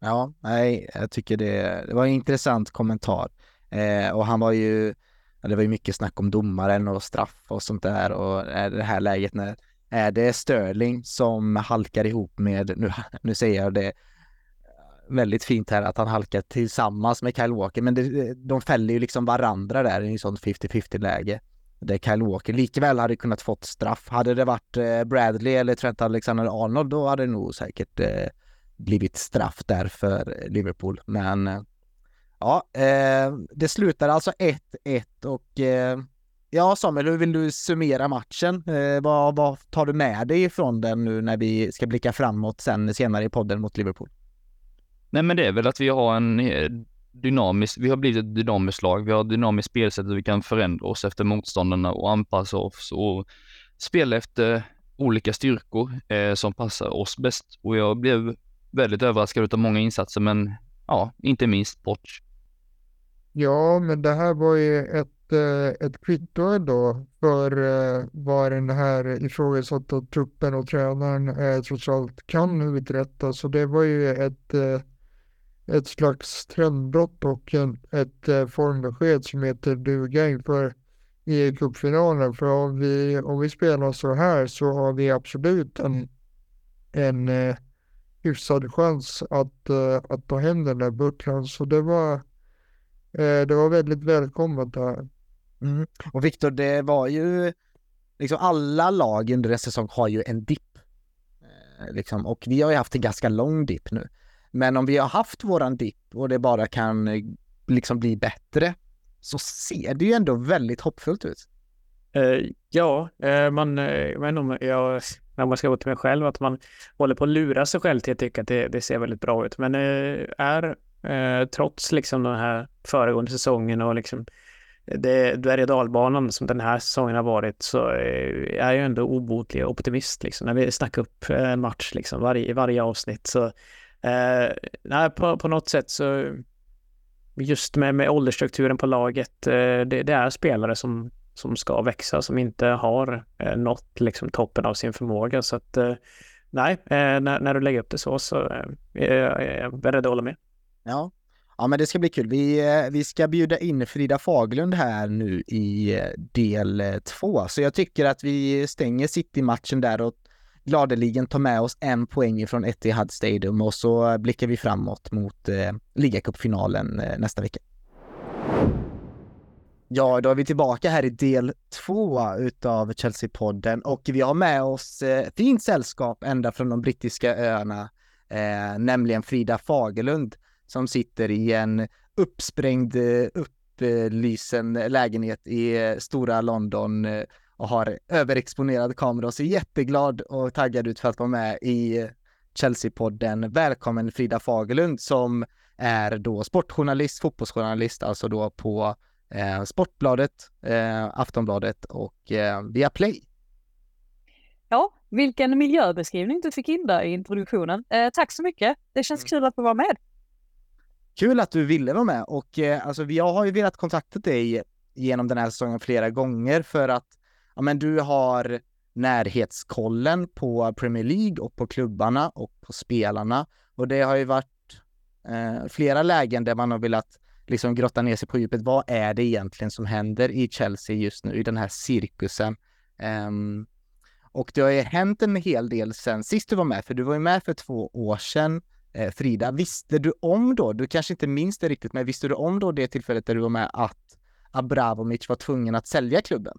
Ja, nej, jag tycker det, det var en intressant kommentar. Eh, och han var ju, det var ju mycket snack om domaren och straff och sånt där, och det här läget när är det Sterling som halkar ihop med, nu, nu säger jag det väldigt fint här, att han halkar tillsammans med Kyle Walker, men det, de fäller ju liksom varandra där i en sån femtio femtio-läge där Kyle Walker likväl hade kunnat fått straff. Hade det varit Bradley eller Trent Alexander-Arnold, då hade det nog säkert eh, blivit straff där för Liverpool. Men eh, ja, eh, det slutade alltså ett ett och eh, ja, Samuel, hur vill du summera matchen? Eh, vad, vad tar du med dig ifrån den nu när vi ska blicka framåt sen senare i podden mot Liverpool? Nej, men det är väl att vi har en dynamisk, vi har blivit ett dynamiskt lag, vi har ett dynamiskt spelsätt där vi kan förändra oss efter motståndarna och anpassa oss och spela efter olika styrkor eh, som passar oss bäst. Och jag blev väldigt överraskad av många insatser, men ja, inte minst Poch. Ja, men det här var ju ett ett kvitto ändå för vad den här ifrågasatta truppen och tränaren eh, trots allt kan uträtta. Så det var ju ett, ett slags trendbrott och en, ett formbesked som heter duga inför i cupfinalen. För om vi, om vi spelar så här så har vi absolut en, en eh, hyfsad chans att, att ta hem den där bucklan. Så det var, eh, det var väldigt välkommet här. Mm. Och Victor, det var ju liksom alla lag under en säsong har ju en dipp eh, liksom, och vi har ju haft en ganska lång dipp nu, men om vi har haft våran dipp och det bara kan liksom bli bättre, så ser det ju ändå väldigt hoppfullt ut. Uh, ja, uh, man, uh, men om jag, när man ska gå till mig själv, att man håller på att lura sig själv till att tycka att det, det ser väldigt bra ut. Men uh, är uh, trots liksom den här föregående säsongen och liksom det berg-och-dalbanan som den här säsongen har varit, så är jag ju ändå obotlig optimist liksom. När vi snackar upp en match liksom, varje, varje avsnitt, så eh, nej, på, på något sätt så just med, med åldersstrukturen på laget, eh, det, det är spelare som, som ska växa, som inte har eh, nått liksom, toppen av sin förmåga, så att eh, nej, eh, när, när du lägger upp det så så eh, jag är rädd att hålla med. Ja. Ja, men det ska bli kul. Vi, vi ska bjuda in Frida Fagerlund här nu i del två. Så jag tycker att vi stänger City-matchen där och gladeligen tar med oss en poäng från Etihad Stadium, och så blickar vi framåt mot eh, ligacupfinalen eh, nästa vecka. Ja, då är vi tillbaka här i del två utav Chelsea-podden, och vi har med oss eh, fint sällskap ända från de brittiska öarna, eh, nämligen Frida Fagerlund, som sitter i en uppsprängd, upplysen lägenhet i stora London och har överexponerad kamera och ser jätteglad och taggad ut för att vara med i Chelsea-podden. Välkommen Frida Fagerlund, som är då sportjournalist, fotbollsjournalist, alltså då på eh, Sportbladet, eh, Aftonbladet och eh, Viaplay. Ja, vilken miljöbeskrivning du fick in där i introduktionen. Eh, tack så mycket, det känns kul att få vara med. Kul att du ville vara med, och eh, alltså, jag har ju velat kontakta dig genom den här säsongen flera gånger för att ja, men du har närhetskollen på Premier League och på klubbarna och på spelarna, och det har ju varit eh, flera lägen där man har velat liksom grotta ner sig på djupet. Vad är det egentligen som händer i Chelsea just nu i den här cirkusen? Um, och det har ju hänt en hel del sen sist du var med, för du var ju med för två år sedan. Frida, visste du om då, du kanske inte minns det riktigt, men visste du om då det tillfället där du var med att Abramovic var tvungen att sälja klubben?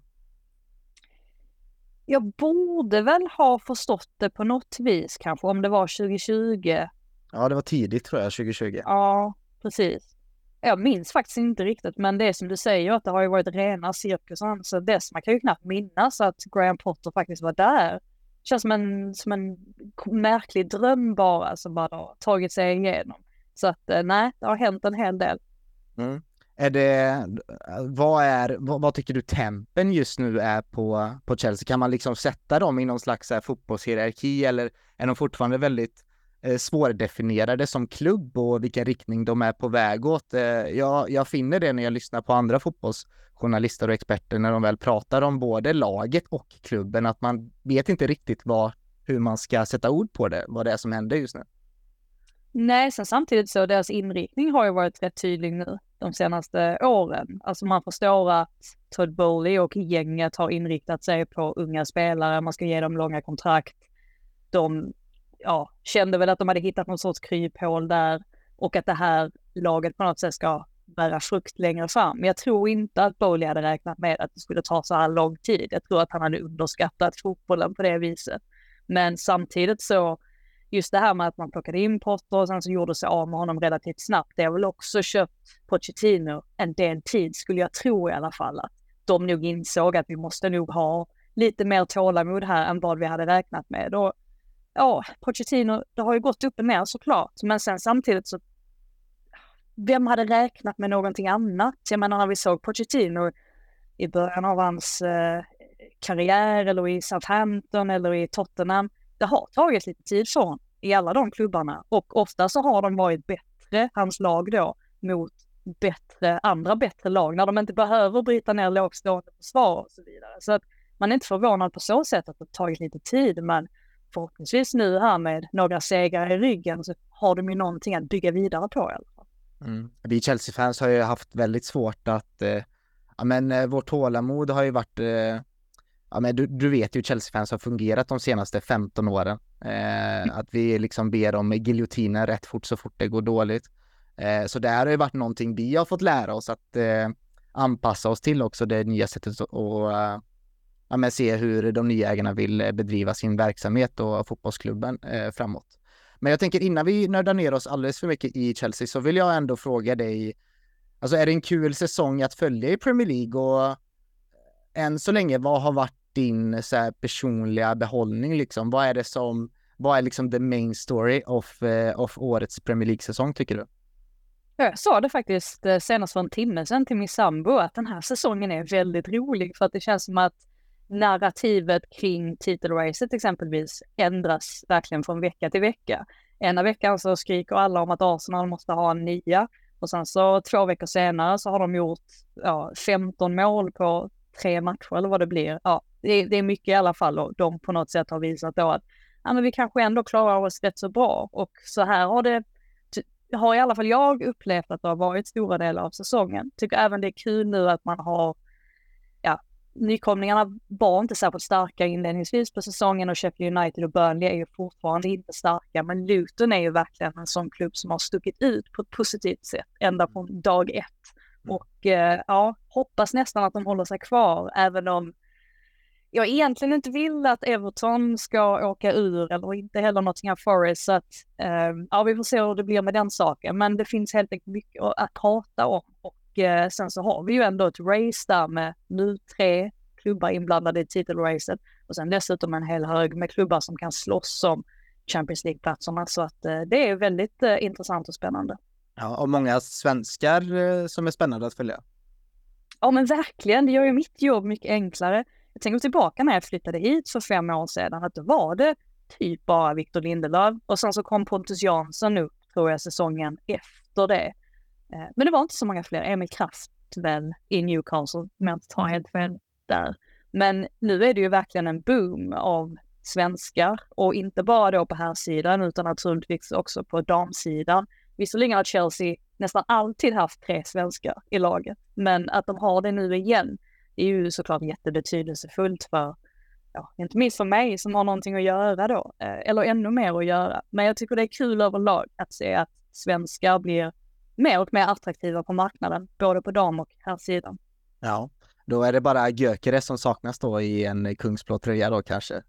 Jag borde väl ha förstått det på något vis kanske, om det var tjugo tjugo. Ja, det var tidigt tror jag, tjugo tjugo. Ja, precis. Jag minns faktiskt inte riktigt, men det är som du säger att det har ju varit rena cirkusen, så dess man kan ju knappt minnas att Graham Potter faktiskt var där. Känns som en, som en märklig dröm bara, som bara har tagit sig igenom. Så att nej, det har hänt en hel del. Mm. Är det, vad, är, vad, vad tycker du tempen just nu är på, på Chelsea? Kan man liksom sätta dem i någon slags här fotbollshierarki, eller är de fortfarande väldigt eh, svårdefinierade som klubb och vilken riktning de är på väg åt? Eh, jag, jag finner det när jag lyssnar på andra fotbolls journalister och experter när de väl pratar om både laget och klubben, att man vet inte riktigt vad, hur man ska sätta ord på det, vad det är som händer just nu. Nej, sen samtidigt så deras inriktning har ju varit rätt tydlig nu de senaste åren. Alltså man förstår att Todd Bowley och gänget har inriktat sig på unga spelare, man ska ge dem långa kontrakt. De ja, kände väl att de hade hittat någon sorts kryphål där, och att det här laget på något sätt ska bära frukt längre fram. Men jag tror inte att Bowley hade räknat med att det skulle ta så här lång tid. Jag tror att han hade underskattat fotbollen på det viset. Men samtidigt så, just det här med att man plockade in Potter och sen så gjorde sig av med honom relativt snabbt. Det har väl också köpt Pochettino en del tid, skulle jag tro i alla fall. Att de nog insåg att vi måste nog ha lite mer tålamod här än vad vi hade räknat med. Och, ja, Pochettino, det har ju gått upp och ner såklart. Men sen samtidigt så, vem hade räknat med någonting annat? Jag menar, när vi såg Pochettino i början av hans eh, karriär, eller i Southampton eller i Tottenham, det har tagit lite tid från i alla de klubbarna. Och ofta så har de varit bättre, hans lag då, mot bättre, andra bättre lag, när de inte behöver bryta ner lågstående försvar och så vidare. Så att man är inte förvånad på så sätt att det har tagit lite tid, men förhoppningsvis nu här med några segrar i ryggen så har de ju någonting att bygga vidare på i alla fall. Mm. Vi Chelsea-fans har ju haft väldigt svårt att eh, ja, men eh, vårt tålamod har ju varit eh, ja, men du, du vet ju hur Chelsea-fans har fungerat de senaste femton åren, eh, att vi liksom ber om giljotinen rätt fort så fort det går dåligt, eh, så det här har ju varit någonting vi har fått lära oss att eh, anpassa oss till också, det nya sättet och eh, ja, men se hur de nya ägarna vill bedriva sin verksamhet och fotbollsklubben eh, framåt. Men jag tänker, innan vi nördar ner oss alldeles för mycket i Chelsea, så vill jag ändå fråga dig, alltså är det en kul säsong att följa i Premier League, och än så länge, vad har varit din så här, personliga behållning liksom? Vad är det som, vad är liksom the main story of, uh, of årets Premier League-säsong tycker du? Jag sa det faktiskt senast för en timme sedan till min sambo att den här säsongen är väldigt rolig för att det känns som att narrativet kring titelracet exempelvis ändras verkligen från vecka till vecka. Ena veckan så skriker alla om att Arsenal måste ha en nia och sen så två veckor senare så har de gjort ja, femton mål på tre matcher eller vad det blir. Ja, det, det är mycket i alla fall och de på något sätt har visat då att ja, men vi kanske ändå klarar oss rätt så bra och så här har det har i alla fall jag upplevt att det har varit stora delar av säsongen. Tycker även det är kul nu att man har ja, nykomlingarna var inte särskilt starka inledningsvis på säsongen och Sheffield United och Burnley är ju fortfarande inte starka, men Luton är ju verkligen en sån klubb som har stuckit ut på ett positivt sätt ända från dag ett och eh, ja, hoppas nästan att de håller sig kvar även om jag egentligen inte vill att Everton ska åka ur eller inte heller någonting av Forest så att eh, ja, vi får se hur det blir med den saken, men det finns helt enkelt mycket att prata om och eh, sen så har vi ju ändå ett race där med nu tre klubbar inblandade i titelracet och sen dessutom en hel hög med klubbar som kan slåss om Champions League-platserna så att eh, det är väldigt eh, intressant och spännande. Ja, och många svenskar eh, som är spännande att följa. Ja men verkligen, det gör ju mitt jobb mycket enklare. Jag tänker tillbaka när jag flyttade hit för fem år sedan att då var det typ bara Victor Lindelöf och sen så kom Pontus Jansson upp tror jag säsongen efter det. Men det var inte så många fler. Emil Kraft väl i Newcastle men inte ta helt fel där. Men nu är det ju verkligen en boom av svenskar och inte bara då på här sidan utan naturligtvis också på damsidan. Visserligen har Chelsea nästan alltid haft tre svenskar i laget men att de har det nu igen är ju såklart jättebetydelsefullt för, ja, inte minst för mig som har någonting att göra då, eller ännu mer att göra. Men jag tycker det är kul överlag att se att svenskar blir mer och mer attraktiva på marknaden, både på dam- och herrsidan. Ja, då är det bara Gyökeres som saknas då i en kungsblåtröja då kanske.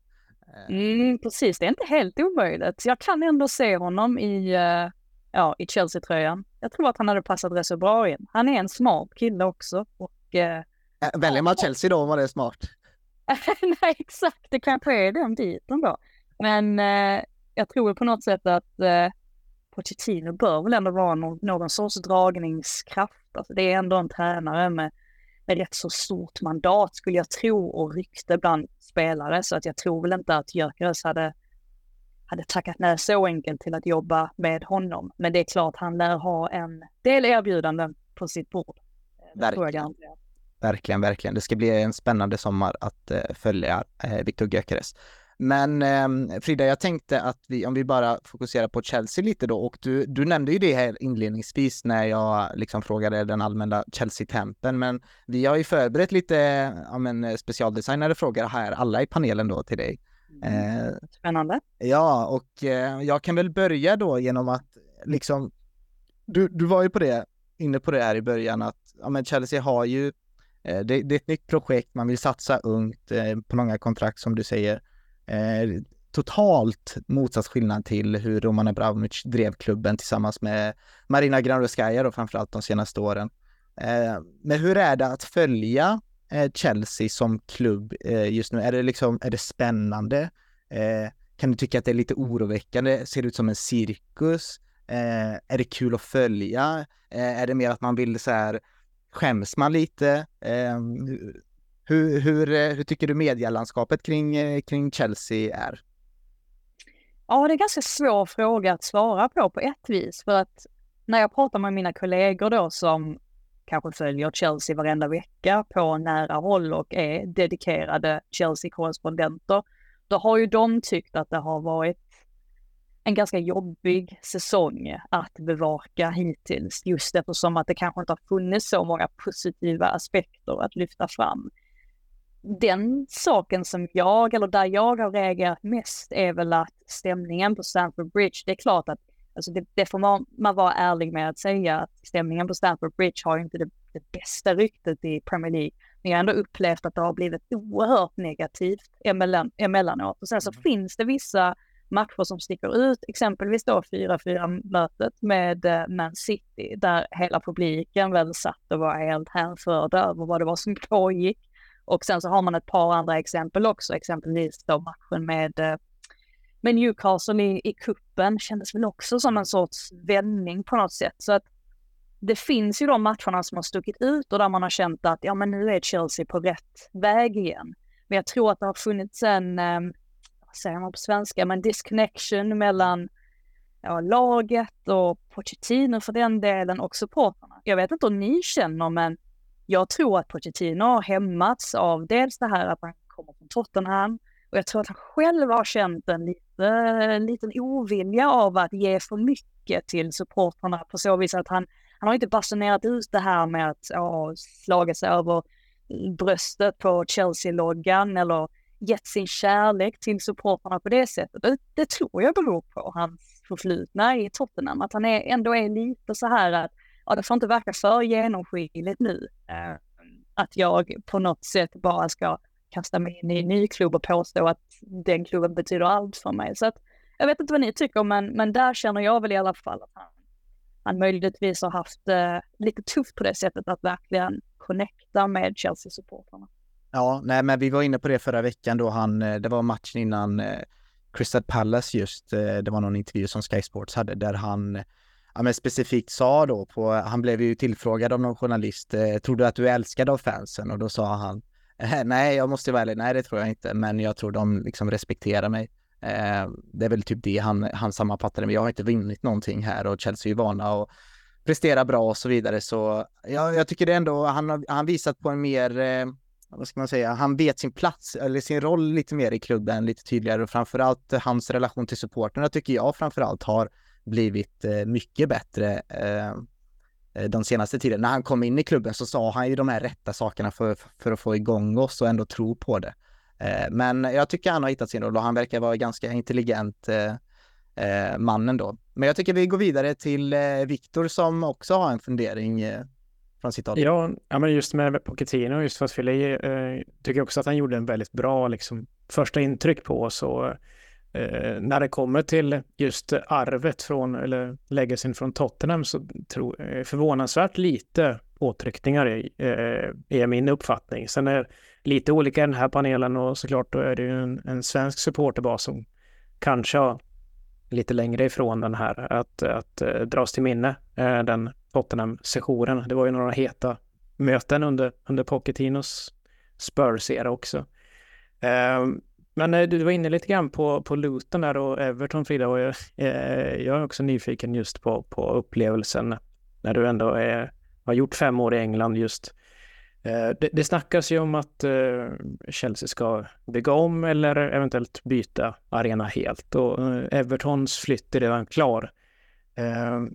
Mm, precis, det är inte helt omöjligt. Jag kan ändå se honom i, ja, i Chelsea-tröjan. Jag tror att han hade passat rätt så bra in. Han är en smart kille också och väljer man Chelsea då var det smart. Nej exakt, det kanske är den biten då. Men eh, jag tror på något sätt att eh, Pochettino bör väl ändå vara någon, någon sorts dragningskraft. Alltså, det är ändå en tränare med, med rätt så stort mandat skulle jag tro och rykte bland spelare. Så att jag tror väl inte att Gyökeres hade, hade tackat ner så enkelt till att jobba med honom. Men det är klart han lär ha en del erbjudanden på sitt bord. Det tror jag garanterat. Verkligen, verkligen. Det ska bli en spännande sommar att eh, följa eh, Victor Gyökeres. Men eh, Frida, jag tänkte att vi, om vi bara fokuserar på Chelsea lite då. Och du, du nämnde ju det här inledningsvis när jag liksom frågade den allmänna Chelsea-tempen. Men vi har ju förberett lite ja, men, specialdesignade frågor här, alla i panelen då till dig. Mm. Eh, spännande. Ja, och eh, jag kan väl börja då genom att liksom, du, du var ju på det, inne på det här i början att ja, men Chelsea har ju Det, det är ett nytt projekt, man vill satsa ungt eh, på långa kontrakt som du säger. Eh, totalt motsatsskillnad till hur Roman Abramovich drev klubben tillsammans med Marina Granovskaja då framförallt de senaste åren. Eh, men hur är det att följa eh, Chelsea som klubb eh, just nu? Är det, liksom, är det spännande? Eh, kan du tycka att det är lite oroväckande? Ser det ut som en cirkus? Eh, är det kul att följa? Eh, är det mer att man vill så här... Skäms man lite? Eh, hur, hur, hur tycker du medielandskapet kring, kring Chelsea är? Ja, det är en ganska svår fråga att svara på på ett vis. För att när jag pratar med mina kollegor då som kanske följer Chelsea varenda vecka på nära håll och är dedikerade Chelsea-korrespondenter, då har ju de tyckt att det har varit en ganska jobbig säsong att bevaka hittills just eftersom att det kanske inte har funnits så många positiva aspekter att lyfta fram. Den saken som jag, eller där jag har reagerat mest är väl att stämningen på Stamford Bridge, det är klart att alltså det, det får man, man vara ärlig med att säga att stämningen på Stamford Bridge har inte det, det bästa ryktet i Premier League. Men jag har ändå upplevt att det har blivit oerhört negativt emellan, emellanåt. Och sen så mm. finns det vissa matcher som sticker ut, exempelvis då fyra fyra-mötet med Man City där hela publiken väl satt och var helt hänförda över vad det var som pågick Och sen så har man ett par andra exempel också, exempelvis då matchen med, med Newcastle i, i kuppen kändes väl också som en sorts vändning på något sätt. Så att det finns ju de matcherna som har stuckit ut och där man har känt att ja, men nu är Chelsea på rätt väg igen. Men jag tror att det har funnits en, vad säger man på svenska, men disconnection mellan ja, laget och Pochettino för den delen och supporterna. Jag vet inte om ni känner, men jag tror att Pochettino har hämmats av dels det här att han kommer från Tottenham, och jag tror att han själv har känt en, lite, en liten ovilja av att ge för mycket till supporterna på så vis att han, han har inte basunerat ut det här med att ja, slaga sig över bröstet på Chelsea-loggan eller gett sin kärlek till supporterna på det sättet. Det, det tror jag beror på hans förflutna i Tottenham, att han är, ändå är lite så här att ja, det får inte verka för genomskinligt nu. Äh. Att jag på något sätt bara ska kasta mig in i en ny klubb och påstå att den klubben betyder allt för mig. Så att, jag vet inte vad ni tycker, men, men där känner jag väl i alla fall att han, han möjligtvis har haft eh, lite tufft på det sättet att verkligen connecta med Chelsea-supporterna. Ja, nej, men vi var inne på det förra veckan då han, det var matchen innan eh, Crystal Palace just, eh, det var någon intervju som Sky Sports hade där han ja, men specifikt sa då, på, han blev ju tillfrågad av någon journalist, eh, tror du att du är älskad av fansen? Och då sa han, nej jag måste vara ärlig, nej det tror jag inte, men jag tror de liksom respekterar mig. Eh, det är väl typ det han, han sammanfattade, men jag har inte vunnit någonting här och Chelsea är vana och prestera bra och så vidare. Så ja, jag tycker det ändå, han har han visat på en mer, eh, vad ska man säga, han vet sin plats eller sin roll lite mer i klubben, lite tydligare, och framförallt hans relation till supporterna tycker jag framförallt har blivit mycket bättre eh, de senaste tiden. När han kom in i klubben så sa han ju de här rätta sakerna för, för att få igång oss och ändå tro på det. Eh, men jag tycker han har hittat sin roll och han verkar vara ganska intelligent eh, eh, mannen då. Men jag tycker vi går vidare till eh, Victor som också har en fundering eh, från sitt håll. Ja, ja, men just med Pochettino, just för att fylla i, eh, tycker jag också att han gjorde en väldigt bra liksom, första intryck på oss och Eh, när det kommer till just arvet från, eller legacyn från Tottenham, så tro, eh, förvånansvärt lite påtryckningar i, eh, är min uppfattning. Sen är lite olika i den här panelen och såklart då är det ju en, en svensk supporterbas som kanske har lite längre ifrån den här att, att eh, dras till minne, eh, den Tottenham-sessionen. Det var ju några heta möten under, under Pochettinos Spurs-era också. Eh, Men du var inne lite grann på, på Luton där och Everton, Frida, och jag, eh, jag är också nyfiken just på, på upplevelsen när du ändå är, har gjort fem år i England just. Eh, det, det snackas ju om att eh, Chelsea ska bygga om eller eventuellt byta arena helt, och eh, Evertons flytt är redan klar. Eh,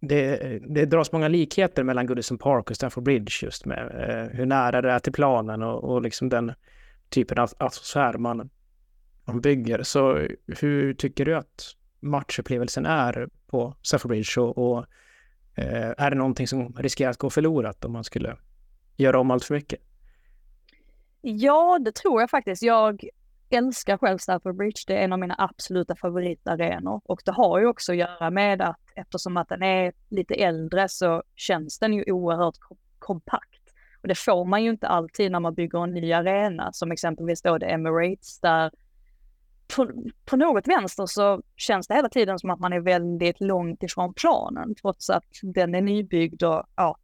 det, det dras många likheter mellan Goodison Park och Stamford Bridge just med eh, hur nära det är till planen och, och liksom den typen av atmosfär man, man bygger. Så hur tycker du att matchupplevelsen är på Stamford Bridge och, och eh, är det någonting som riskerar att gå förlorat om man skulle göra om allt för mycket? Ja, det tror jag faktiskt. Jag älskar själv Stamford Bridge. Det är en av mina absoluta favoritarenor och det har ju också att göra med att eftersom att den är lite äldre så känns den ju oerhört kompakt. Och det får man ju inte alltid när man bygger en ny arena, som exempelvis då The Emirates, där på, på något vänster så känns det hela tiden som att man är väldigt långt ifrån planen, trots att den är nybyggd och ja,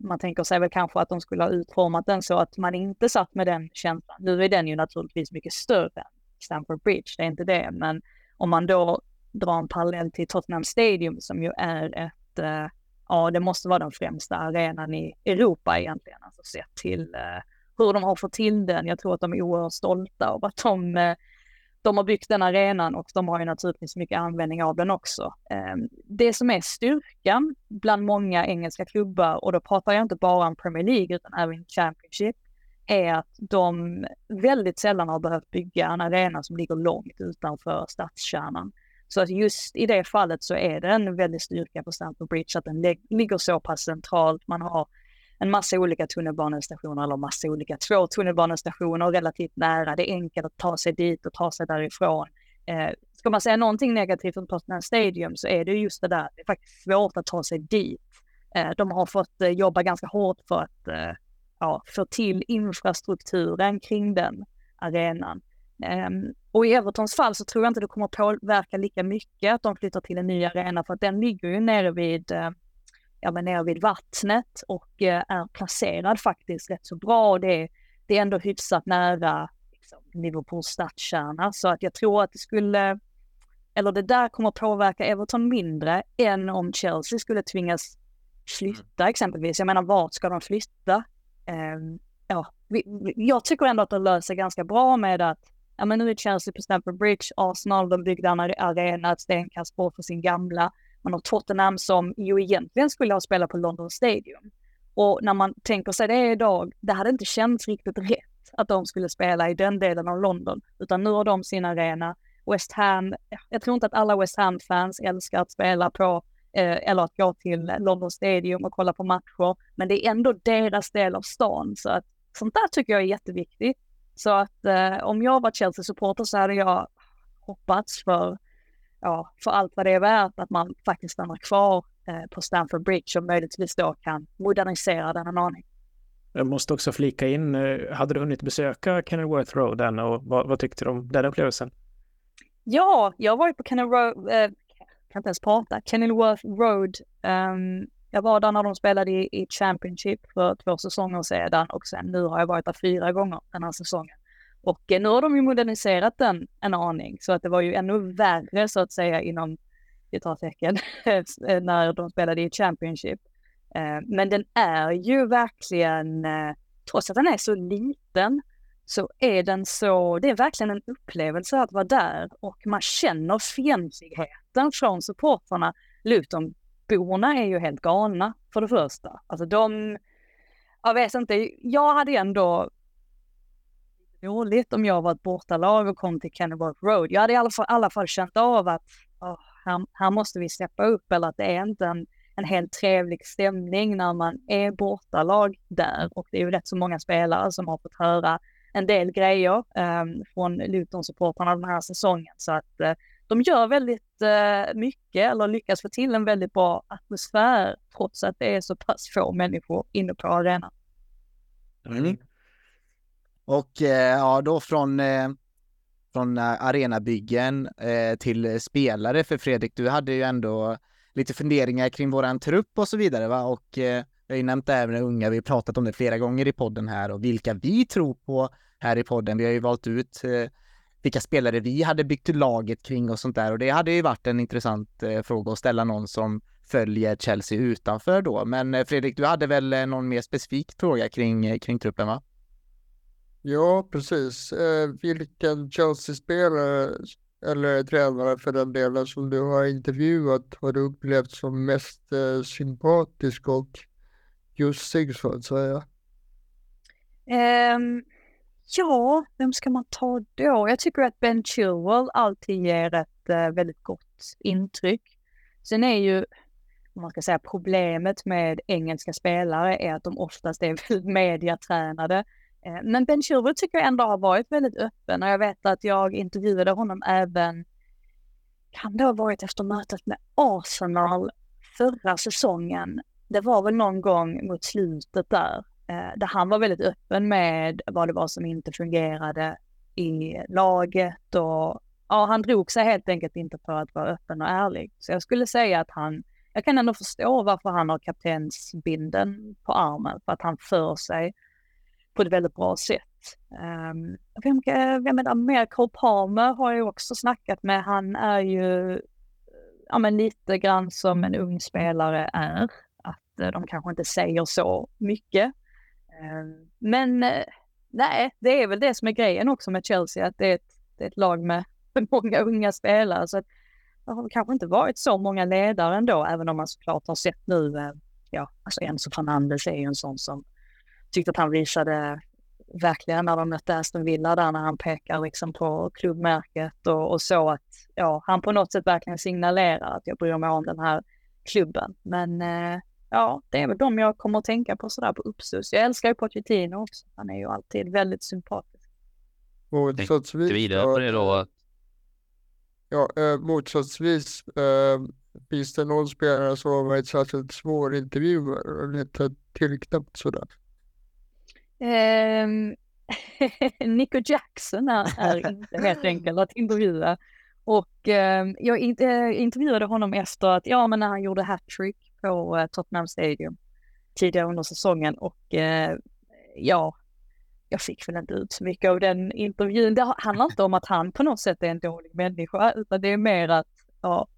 man tänker sig väl kanske att de skulle ha utformat den så att man inte satt med den känslan. Nu är den ju naturligtvis mycket större än Stamford Bridge, det är inte det, men om man då drar en parallell till Tottenham Stadium som ju är ett... Ja, det måste vara den främsta arenan i Europa egentligen. Alltså sett till eh, hur de har fått till den. Jag tror att de är oerhört stolta över att de, eh, de har byggt den arenan och de har ju naturligtvis mycket användning av den också. Eh, det som är styrkan bland många engelska klubbar, och då pratar jag inte bara om Premier League utan även Championship, är att de väldigt sällan har behövt bygga en arena som ligger långt utanför stadskärnan. Så att just i det fallet så är det en väldigt styrka på Stamford Bridge att den ligger så pass centralt. Man har en massa olika tunnelbanestationer eller massa olika två tunnelbanestationer relativt nära. Det är enkelt att ta sig dit och ta sig därifrån. Eh, ska man säga någonting negativt om Tottenham Stadium så är det just det där. Det är faktiskt svårt att ta sig dit. Eh, de har fått eh, jobba ganska hårt för att eh, ja, få till infrastrukturen kring den arenan. Um, och i Evertons fall så tror jag inte det kommer påverka lika mycket att de flyttar till en ny arena, för att den ligger ju nere vid, eh, ja, men nere vid vattnet och eh, är placerad faktiskt rätt så bra, och det, det är ändå hyfsat nära liksom, Liverpools stadskärna, så att jag tror att det skulle, eller det där kommer påverka Everton mindre än om Chelsea skulle tvingas flytta exempelvis. Jag menar, vart ska de flytta? Um, ja, vi, vi, jag tycker ändå att de löser ganska bra med att ja, men nu är Chelsea på Stamford Bridge, Arsenal, de byggde en arena, ett stenkast bort för sin gamla. Man har Tottenham som ju egentligen skulle ha spelat på London Stadium. Och när man tänker sig det idag, det hade inte känts riktigt rätt att de skulle spela i den delen av London. Utan nu har de sin arena. West Ham, jag tror inte att alla West Ham-fans älskar att spela på eh, eller att gå till London Stadium och kolla på matcher. Men det är ändå deras del av stan. Så att, sånt där tycker jag är jätteviktigt. Så att eh, om jag var Chelsea-supporter så hade jag hoppats för, ja, för allt vad det är värt att man faktiskt stannar kvar eh, på Stamford Bridge och möjligtvis då kan modernisera den en aning. Jag måste också flika in, eh, hade du hunnit besöka Kenilworth Road än, och vad, vad tyckte du om den upplevelsen? Ja, jag var ju på Kenilworth, eh, jag kan inte ens prata, Kenilworth Road. Um, jag var där när de spelade i, i Championship för två säsonger sedan, och sen nu har jag varit där fyra gånger den här säsongen. Och eh, nu har de ju moderniserat den en aning, så att det var ju ännu värre så att säga inom gitarrtecken när de spelade i Championship. Eh, men den är ju verkligen, eh, trots att den är så liten, så är den så, det är verkligen en upplevelse att vara där, och man känner fientligheten från supporterna. Lutonborna är ju helt galna för det första. Alltså de, jag vet inte, jag hade ändå roligt om jag var ett bortalag och kom till Kenilworth Road. Jag hade i alla fall, alla fall känt av att oh, här, här måste vi släppa upp, eller att det är inte en, en helt trevlig stämning när man är bortalag där, och det är ju rätt så många spelare som har fått höra en del grejer eh, från Luton-supporterna den här säsongen, så att eh, de gör väldigt eh, mycket, eller lyckas få till en väldigt bra atmosfär trots att det är så pass få människor inne på arenan. Mm. Och eh, ja, då från, eh, från arenabyggen eh, till spelare, för Fredrik, du hade ju ändå lite funderingar kring våran trupp och så vidare, va? Och eh, jag har ju nämnt även unga, vi har pratat om det flera gånger i podden här, och vilka vi tror på här i podden. Vi har ju valt ut eh, vilka spelare vi hade byggt laget kring och sånt där, och det hade ju varit en intressant eh, fråga att ställa någon som följer Chelsea utanför då. Men eh, Fredrik, du hade väl någon mer specifik fråga kring, eh, kring truppen, va? Ja, precis. Eh, vilken Chelsea-spelare eller tränare för den delen som du har intervjuat har du upplevt som mest eh, sympatisk och ljusig, så att säga? Um, ja, vem ska man ta då? Jag tycker att Ben Chilwell alltid ger ett eh, väldigt gott intryck. Sen är ju, man ska säga, problemet med engelska spelare är att de oftast är väldigt mediatränade. Men Ben Chilwell tycker jag ändå har varit väldigt öppen, och jag vet att jag intervjuade honom även, kan det ha varit efter mötet med Arsenal förra säsongen, det var väl någon gång mot slutet där, där han var väldigt öppen med vad det var som inte fungerade i laget, och ja, han drog sig helt enkelt inte på att vara öppen och ärlig. Så jag skulle säga att han, jag kan ändå förstå varför han har kaptensbindeln på armen, för att han för sig på ett väldigt bra sätt. Um, vem, vem är det mer? Cole Palmer har jag också snackat med. Han är ju ja, men lite grann som en ung spelare är. Att uh, de kanske inte säger så mycket. Um, men uh, nej, det är väl det som är grejen också med Chelsea. Att det är ett, det är ett lag med många unga spelare. Så att, det har kanske inte varit så många ledare ändå. Även om man såklart har sett nu. Uh, ja, alltså Enzo Fernandes är ju en sån som tyckte att han visade verkligen när de mötte Aston Villa där, när han pekar liksom på klubbmärket och, och så att ja, han på något sätt verkligen signalerar att jag bryr mig om den här klubben. Men eh, ja, det är väl de jag kommer att tänka på sådär på uppstuds. Jag älskar ju Pochettino också. Han är ju alltid väldigt sympatisk. Motsatsvis vidare då. Ja, eh, motsatsvis eh, finns det någon spelare som har varit särskilt svår intervjuer och lite tillknäppt sådär? Um, Nico Jackson är inte helt enkelt att intervjua. Och eh, jag intervjuade honom efter att ja, men när han gjorde hattrick på eh, Tottenham Stadium tidigare under säsongen. Och eh, ja, jag fick väl inte ut så mycket av den intervjun. Det handlar inte om att han på något sätt är en dålig människa, utan det är mer att ja,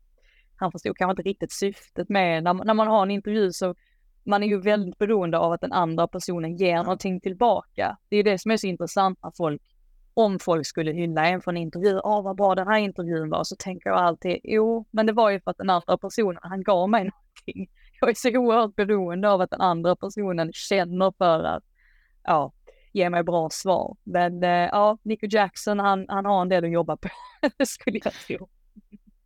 han förstod kanske inte riktigt syftet med. När, när man har en intervju så man är ju väldigt beroende av att den andra personen ger någonting tillbaka. Det är det som är så intressant att folk, om folk skulle hylla en från en intervju, ah, vad bra den här intervjun var, så tänker jag alltid, jo, men det var ju för att den andra personen, han gav mig någonting. Jag är så oerhört beroende av att den andra personen känner för att ja, ge mig bra svar. Men ja, Nico Jackson, han, han har en del att jobba på, skulle jag tro.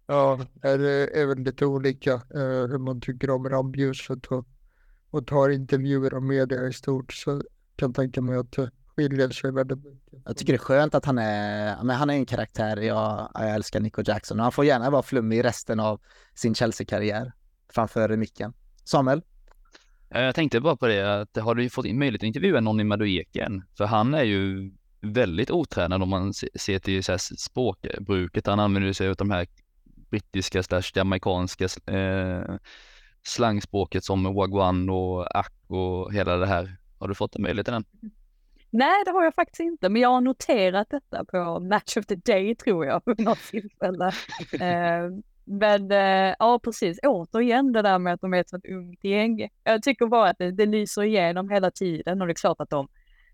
Ja, är det är även lite olika eh, hur man tycker om rampljuset och, och tar intervjuer och media i stort, så kan tänka mig att jag tycker det är skönt att han är, men han är en karaktär. Jag, jag älskar Nico Jackson. Och han får gärna vara flummig resten av sin Chelsea-karriär framför micken. Samuel? Jag tänkte bara på det, att har du fått in möjlighet att intervjua Noni Madueke? För han är ju väldigt otränad om man ser till så här språkbruket. Han använder sig av de här brittiska slash jamaikanska eh, slangspråket som wagwan och ack och hela det här. Har du fått en möjlighet än? Nej, det har jag faktiskt inte. Men jag har noterat detta på Match of the Day, tror jag, på något tillfälle. eh, men eh, ja, precis. Återigen det där med att de är ett sånt ungt gäng. Jag tycker bara att det, det lyser igenom hela tiden. Och det är klart att de,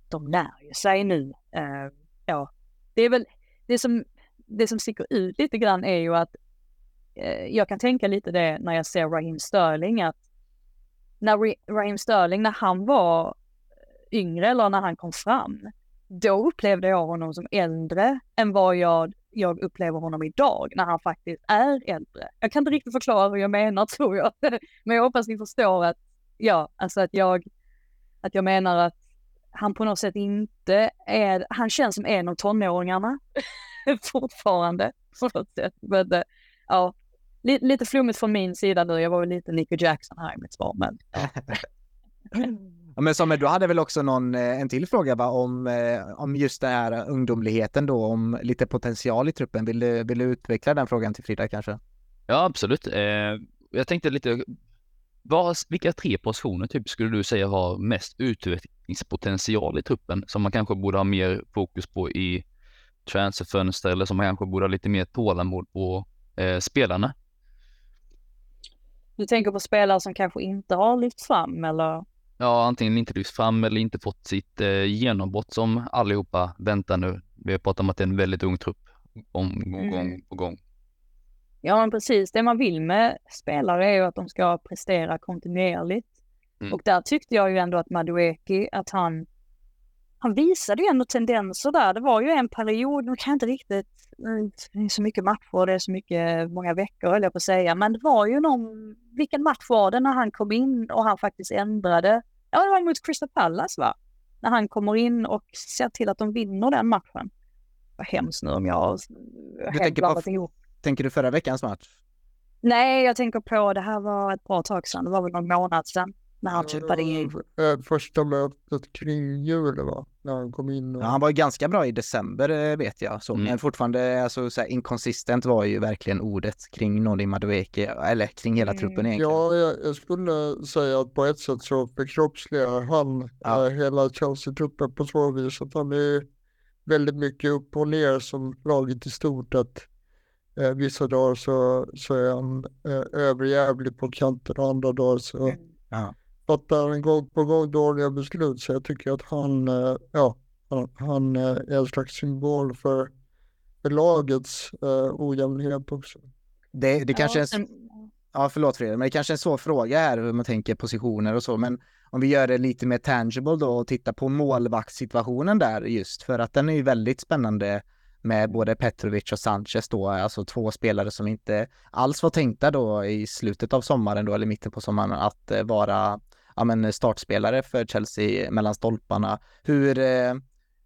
de lär sig nu. Eh, ja, det är väl det som, det som sticker ut lite grann är ju att eh, jag kan tänka lite det när jag ser Raheem Sterling. Att när Re- Raheem Sterling, när han var yngre eller när han kom fram, då upplevde jag honom som äldre än vad jag, jag upplever honom idag när han faktiskt är äldre. Jag kan inte riktigt förklara hur jag menar, tror jag. Men jag hoppas ni förstår att, ja, alltså att, jag, att jag menar att han på något sätt inte är, han känns som en av tonåringarna fortfarande på något sätt. Men, ja, li, lite flummigt från min sida nu. Jag var lite Nico Jackson här i mitt svar, men ja. Ja, men Samuel, du hade väl också någon, en till fråga va, om, om just den här ungdomligheten då, om lite potential i truppen. Vill du, vill du utveckla den frågan till Frida kanske? Ja, absolut. Eh, jag tänkte lite, vad, vilka tre positioner typ skulle du säga har mest utvecklingspotential i truppen som man kanske borde ha mer fokus på i transferfönster, eller som man kanske borde ha lite mer tålamod på eh, spelarna? Du tänker på spelare som kanske inte har lyft fram eller? Ja, antingen inte lyft fram eller inte fått sitt eh, genombrott som allihopa väntar nu. Vi har pratat om att det är en väldigt ung trupp om gång, mm. på gång. Ja, men precis. Det man vill med spelare är ju att de ska prestera kontinuerligt. Mm. Och där tyckte jag ju ändå att Madueke, att han, han visade ju ändå tendenser där. Det var ju en period, nu kan jag inte riktigt, det är så mycket matcher, det är så mycket, många veckor höll jag på att säga. Men det var ju någon, vilken match var det när han kom in och han faktiskt ändrade? Ja, det var mot Crystal Palace va? När han kommer in och ser till att de vinner den matchen. Vad hemskt nu om jag du tänker på ihop. Tänker du förra veckans match? Nej, jag tänker på, det här var ett bra tag sedan. Det var väl någon månad sedan. När han typade in. Första mötet kring jul va? När han kom in. Och... Ja, han var ju ganska bra i december vet jag. Så, mm. Men fortfarande alltså, så här, inkonsistent var ju verkligen ordet kring Noni Madueke. Eller kring hela truppen mm. egentligen. Ja, jag, jag skulle säga att på ett sätt så förkroppsligar han ja. hela Chelsea-truppen på så vis. Att han är väldigt mycket upp och ner som laget i stort. Att eh, vissa dagar så, så är han eh, överjävlig på kanten och andra dagar så... Mm. Ja. Fattar en gång på gång dåliga beslut, så jag tycker att han, ja, han, han är en slags symbol för, för lagets eh, ojämnhet också. Det, det kanske är en, ja, förlåt Fredrik, men det kanske är en svår fråga här hur man tänker positioner och så, men om vi gör det lite mer tangible då och tittar på målvaktssituationen där just, för att den är ju väldigt spännande med både Petrović och Sanchez då, alltså två spelare som inte alls var tänkta då i slutet av sommaren då, eller mitten på sommaren, att vara ja, men startspelare för Chelsea mellan stolparna. Hur,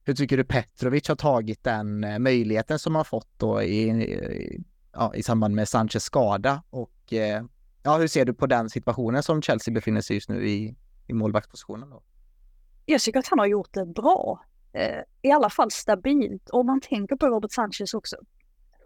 hur tycker du Petrović har tagit den möjligheten som han fått då i, i, ja, i samband med Sanchez skada? Och ja, hur ser du på den situationen som Chelsea befinner sig just nu i, i målvaktspositionen då? jag tycker att han har gjort det bra. Eh, I alla fall stabilt. Och man tänker på Robert Sanchez också.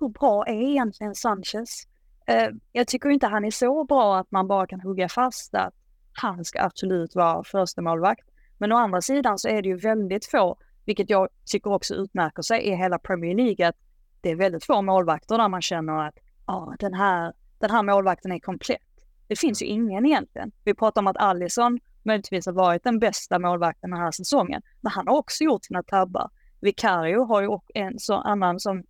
Hur bra är egentligen Sanchez? Eh, jag tycker inte han är så bra att man bara kan hugga fast att han ska absolut vara första målvakt. Men å andra sidan så är det ju väldigt få, vilket jag tycker också utmärker sig i hela Premier League, att det är väldigt få målvakter där man känner att ah, den, här, den här målvakten är komplett. Det finns ju ingen egentligen. Vi pratar om att Alisson möjligtvis har varit den bästa målvakten den här säsongen. Men han har också gjort sina tabbar. Vicario har ju en så annan som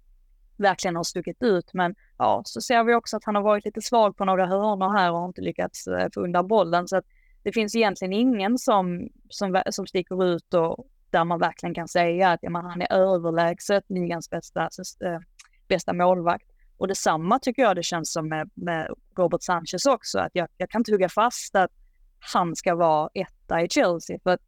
verkligen har stuckit ut. Men ja, så ser vi också att han har varit lite svag på några hörnor här och har inte lyckats få undan bollen. Så att det finns egentligen ingen som, som, som sticker ut och där man verkligen kan säga att ja, man, han är överlägset ligans bästa, äh, bästa målvakt. Och detsamma tycker jag det känns som med, med Robert Sanchez också. Att jag, jag kan tugga fast att han ska vara etta i Chelsea. För att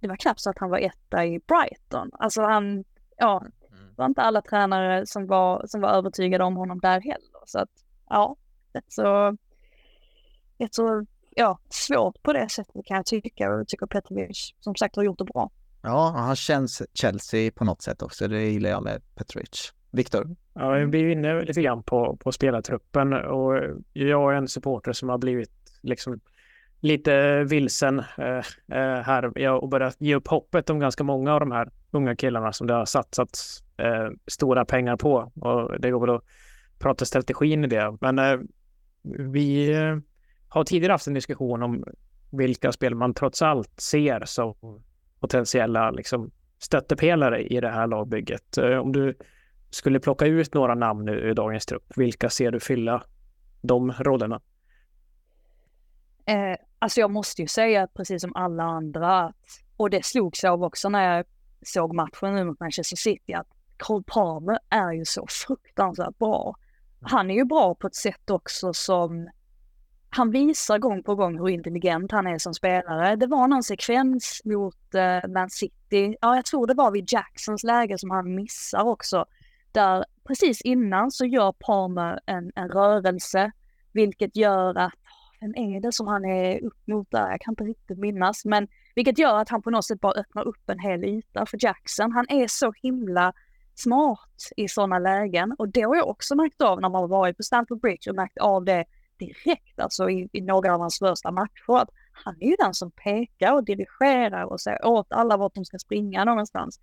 det var knappt så att han var etta i Brighton. Alltså han, ja, det var inte alla tränare som var, som var övertygade om honom där heller. Så att, ja, det är så, det är så ja, svårt på det sättet kan jag tycka. Och jag tycker Petrović som sagt har gjort det bra. Ja, han känns Chelsea på något sätt också. Det gillar jag med Petrović. Victor? Ja, vi blir inne lite grann på, på spelartruppen och jag är en supporter som har blivit liksom lite vilsen eh, här. Jag har börjat ge upp hoppet om ganska många av de här unga killarna som det har satsat eh, stora pengar på, och det går väl att prata strategin i det. Men eh, vi har tidigare haft en diskussion om vilka spel man trots allt ser som potentiella liksom, stöttepelare i det här lagbygget. Eh, om du skulle plocka ut några namn nu i dagens trupp, vilka ser du fylla de rollerna? Eh, alltså jag måste ju säga precis som alla andra, och det slogs av också när jag såg matchen nu mot Manchester City, att Cole Palmer är ju så fruktansvärt bra. Han är ju bra på ett sätt också som han visar gång på gång hur intelligent han är som spelare. Det var någon sekvens mot eh, Man City. Ja, jag tror det var vid Jacksons läge som han missar också. Där precis innan så gör Palmer en, en rörelse, vilket gör att, vem är det som han är upp mot där? Jag kan inte riktigt minnas, men vilket gör att han på något sätt bara öppnar upp en hel yta för Jackson. Han är så himla smart i sådana lägen, och det har jag också märkt av när man har varit på Stamford Bridge och märkt av det direkt, alltså i, i några av hans första matcher, att han är ju den som pekar och dirigerar och säger åt alla vart de ska springa någonstans.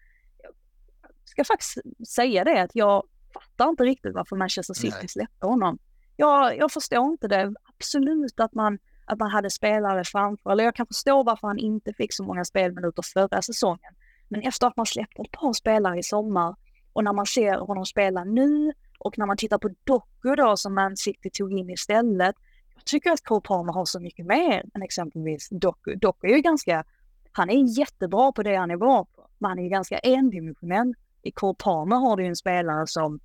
Ska faktiskt säga det, att jag fattar inte riktigt varför Manchester City släppte honom. Jag, jag förstår inte det. Absolut att man, att man hade spelare framför. Eller jag kan förstå varför han inte fick så många spelminuter förra säsongen. Men efter att man släppte ett par spelare i sommar och när man ser honom spela nu och när man tittar på Doku då som Man City tog in istället, jag tycker att Cole Palmer har så mycket mer än exempelvis Doku. Doku är ju ganska, han är jättebra på det han är bra på, men han är ju ganska endimensionell. I Cole Palmer har du en spelare som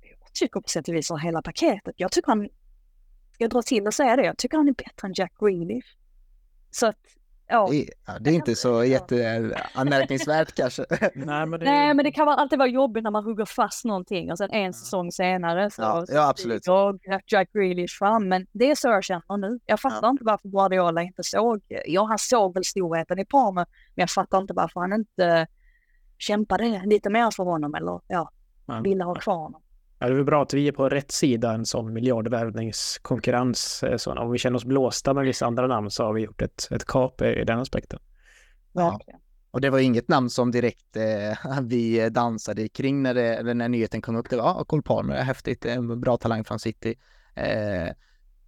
jag tycker på sätt och vis har hela paketet. Jag tycker han, jag drar till och säger det, jag tycker han är bättre än Jack Grealish. Så att, ja. ja det är inte så jätteanmärkningsvärt kanske. Nej, men det... Nej, men det kan alltid vara jobbigt när man hugger fast någonting och sen en säsong senare så ja, ja, absolut. Jag Jack Grealish fram, men det är så jag känner nu. Jag fattar ja. inte varför Guardiola inte såg, ja han såg väl storheten i Palmer, men jag fattar inte varför han inte kämpade lite mer för honom eller ja, ja. ville ha kvar honom. Ja, det är väl bra att vi är på rätt sida en sån miljardvärvningskonkurrens. Så om vi känner oss blåsta med vissa andra namn så har vi gjort ett, ett kap i den aspekten. Ja. Ja. Och det var inget namn som direkt eh, vi dansade kring när, det, eller när nyheten kom upp. Det var ah, Cole Palmer, häftigt, en bra talang från City. Eh,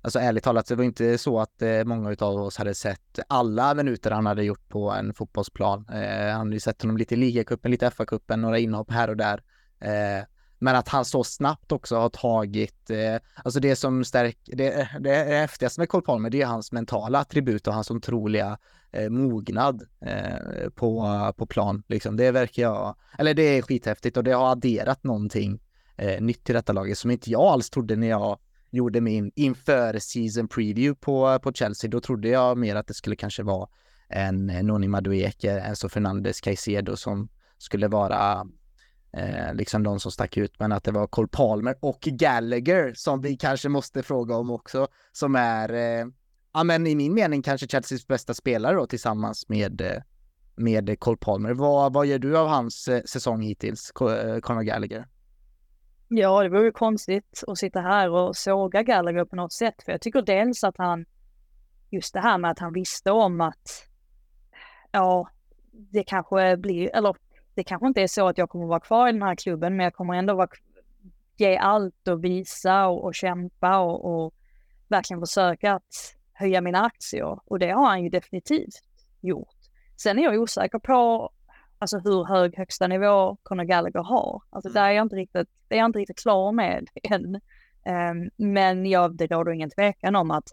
alltså ärligt talat, det var inte så att eh, många av oss hade sett alla minuter han hade gjort på en fotbollsplan. Eh, han hade sett honom lite i ligacupen, lite F A-cupen, några inhopp här och där. Eh, men att han så snabbt också har tagit, eh, alltså det som stärk, det, det häftigaste med Cole Palmer, det är hans mentala attribut och hans otroliga eh, mognad eh, på, på plan. Liksom. Det verkar jag, eller det är skithäftigt och det har adderat någonting eh, nytt till detta laget som inte jag alls trodde när jag gjorde min inför season preview på, på Chelsea. Då trodde jag mer att det skulle kanske vara en Noni Madueke, en så Fernandes Caicedo som skulle vara eh, liksom de som stack ut, men att det var Cole Palmer och Gallagher som vi kanske måste fråga om också, som är eh, ja, men i min mening kanske Chelseas bästa spelare då, tillsammans med, med Cole Palmer. Vad, vad gör du av hans säsong hittills, Conor Gallagher? Ja, det var ju konstigt att sitta här och såga Gallagher på något sätt. För jag tycker dels att han, just det här med att han visste om att ja, det kanske blir, eller det kanske inte är så att jag kommer vara kvar i den här klubben, men jag kommer ändå vara, ge allt och visa och, och kämpa och, och verkligen försöka att höja mina aktier. Och det har han ju definitivt gjort. Sen är jag osäker på alltså hur hög högsta nivå Conor Gallagher har. Alltså där är jag inte riktigt, det är jag inte riktigt klar med än. Um, men jag, det råder ingen tvekan om att,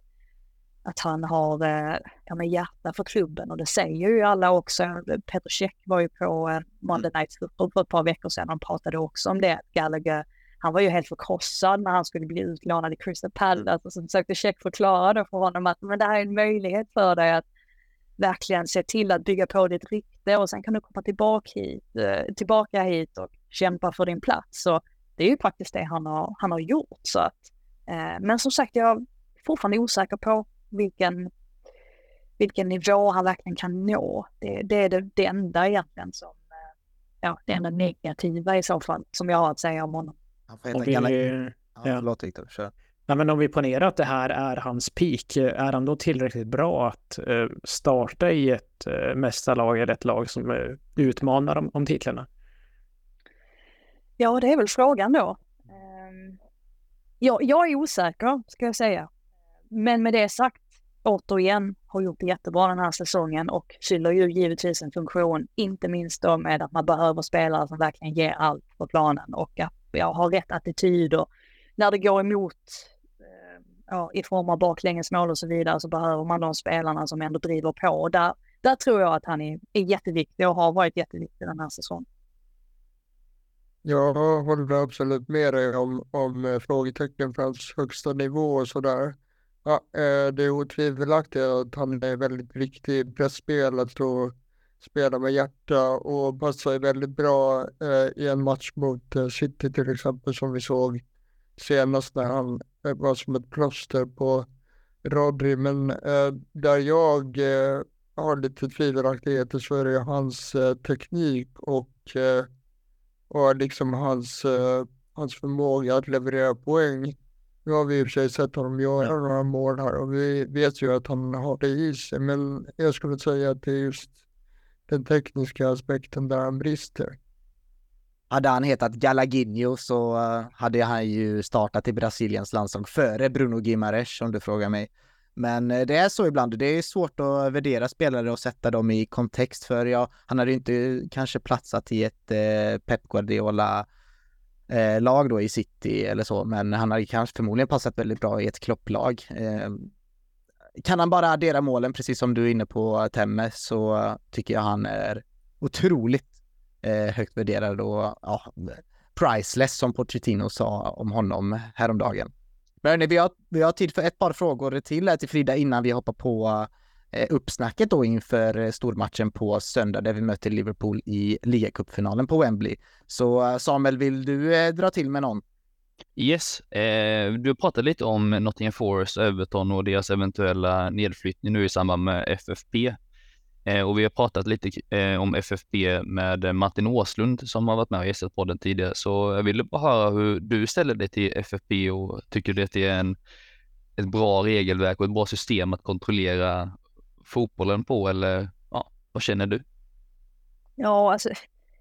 att han har uh, ja, med hjärta för klubben. Och det säger ju alla också. Petrović var ju på uh, Monday Night Football för ett par veckor sedan. Han pratade också om det. Gallagher, han var ju helt förkrossad när han skulle bli utlånad i Crystal Palace. Och så försökte Check förklara då för honom att men det här är en möjlighet för dig att verkligen se till att bygga på ditt rykte och sen kan du komma tillbaka hit, tillbaka hit och kämpa för din plats. Så det är ju faktiskt det han har, han har gjort. Så att, eh, men som sagt, jag är fortfarande osäker på vilken, vilken nivå han verkligen kan nå. Det, det är det, det enda egentligen som, ja, det enda negativa i så fall som jag har att säga om honom. Han får helt enkelt... Ja, låt Victor, kör. Nej, men om vi ponerar att det här är hans peak, är han då tillräckligt bra att eh, starta i ett eh, mästarlag eller ett lag som eh, utmanar om, om titlarna? Ja, det är väl frågan då. Um, ja, jag är osäker, ska jag säga. Men med det sagt, återigen har gjort det jättebra den här säsongen och fyller ju givetvis en funktion, inte minst då med att man behöver spelare som verkligen ger allt på planen och att jag har rätt attityd och när det går emot ja, i form av baklängesmål och så vidare så behöver man de spelarna som ändå driver på. Och där, där tror jag att han är, är jätteviktig och har varit jätteviktig den här säsongen. Jag håller absolut med dig om, om frågetecken för hans högsta nivå och sådär. Ja, det är otvivelaktigt att han är väldigt viktig i pressspelet och spelar med hjärta och passar väldigt bra i en match mot City till exempel som vi såg senast när han var som ett plåster på Rodri. Men eh, där jag eh, har lite tvivelaktigheter så är det hans eh, teknik och, eh, och liksom hans, eh, hans förmåga att leverera poäng. Nu har vi i och för sig sett honom göra några mål här och vi vet ju att han har det i sig. Men jag skulle säga att det är just den tekniska aspekten där han brister. Hade han hetat Galaginho så hade han ju startat i Brasiliens landslag före Bruno Guimarães om du frågar mig. Men det är så ibland. Det är svårt att värdera spelare och sätta dem i kontext för jag, han hade ju inte kanske platsat i ett eh, Pep Guardiola-lag eh, då i City eller så. Men han hade kanske förmodligen passat väldigt bra i ett klopplag. Eh, kan han bara addera målen precis som du är inne på Temmes så tycker jag han är otroligt högt värderad och ja, priceless som Pochettino sa om honom häromdagen. Men vi har, vi har tid för ett par frågor till här till Frida innan vi hoppar på uppsnacket då inför stormatchen på söndag där vi möter Liverpool i ligacupfinalen på Wembley. Så Samuel, vill du dra till med någon? Yes, eh, du pratade lite om Nottingham Forest, Everton och deras eventuella nedflyttning nu i samband med F F P. Och vi har pratat lite eh, om F F B med Martin Åslund som har varit med och gästat podden tidigare. Så jag ville bara höra hur du ställer dig till F F B och tycker du att det är en, ett bra regelverk och ett bra system att kontrollera fotbollen på? Eller ja, vad känner du? Ja, alltså,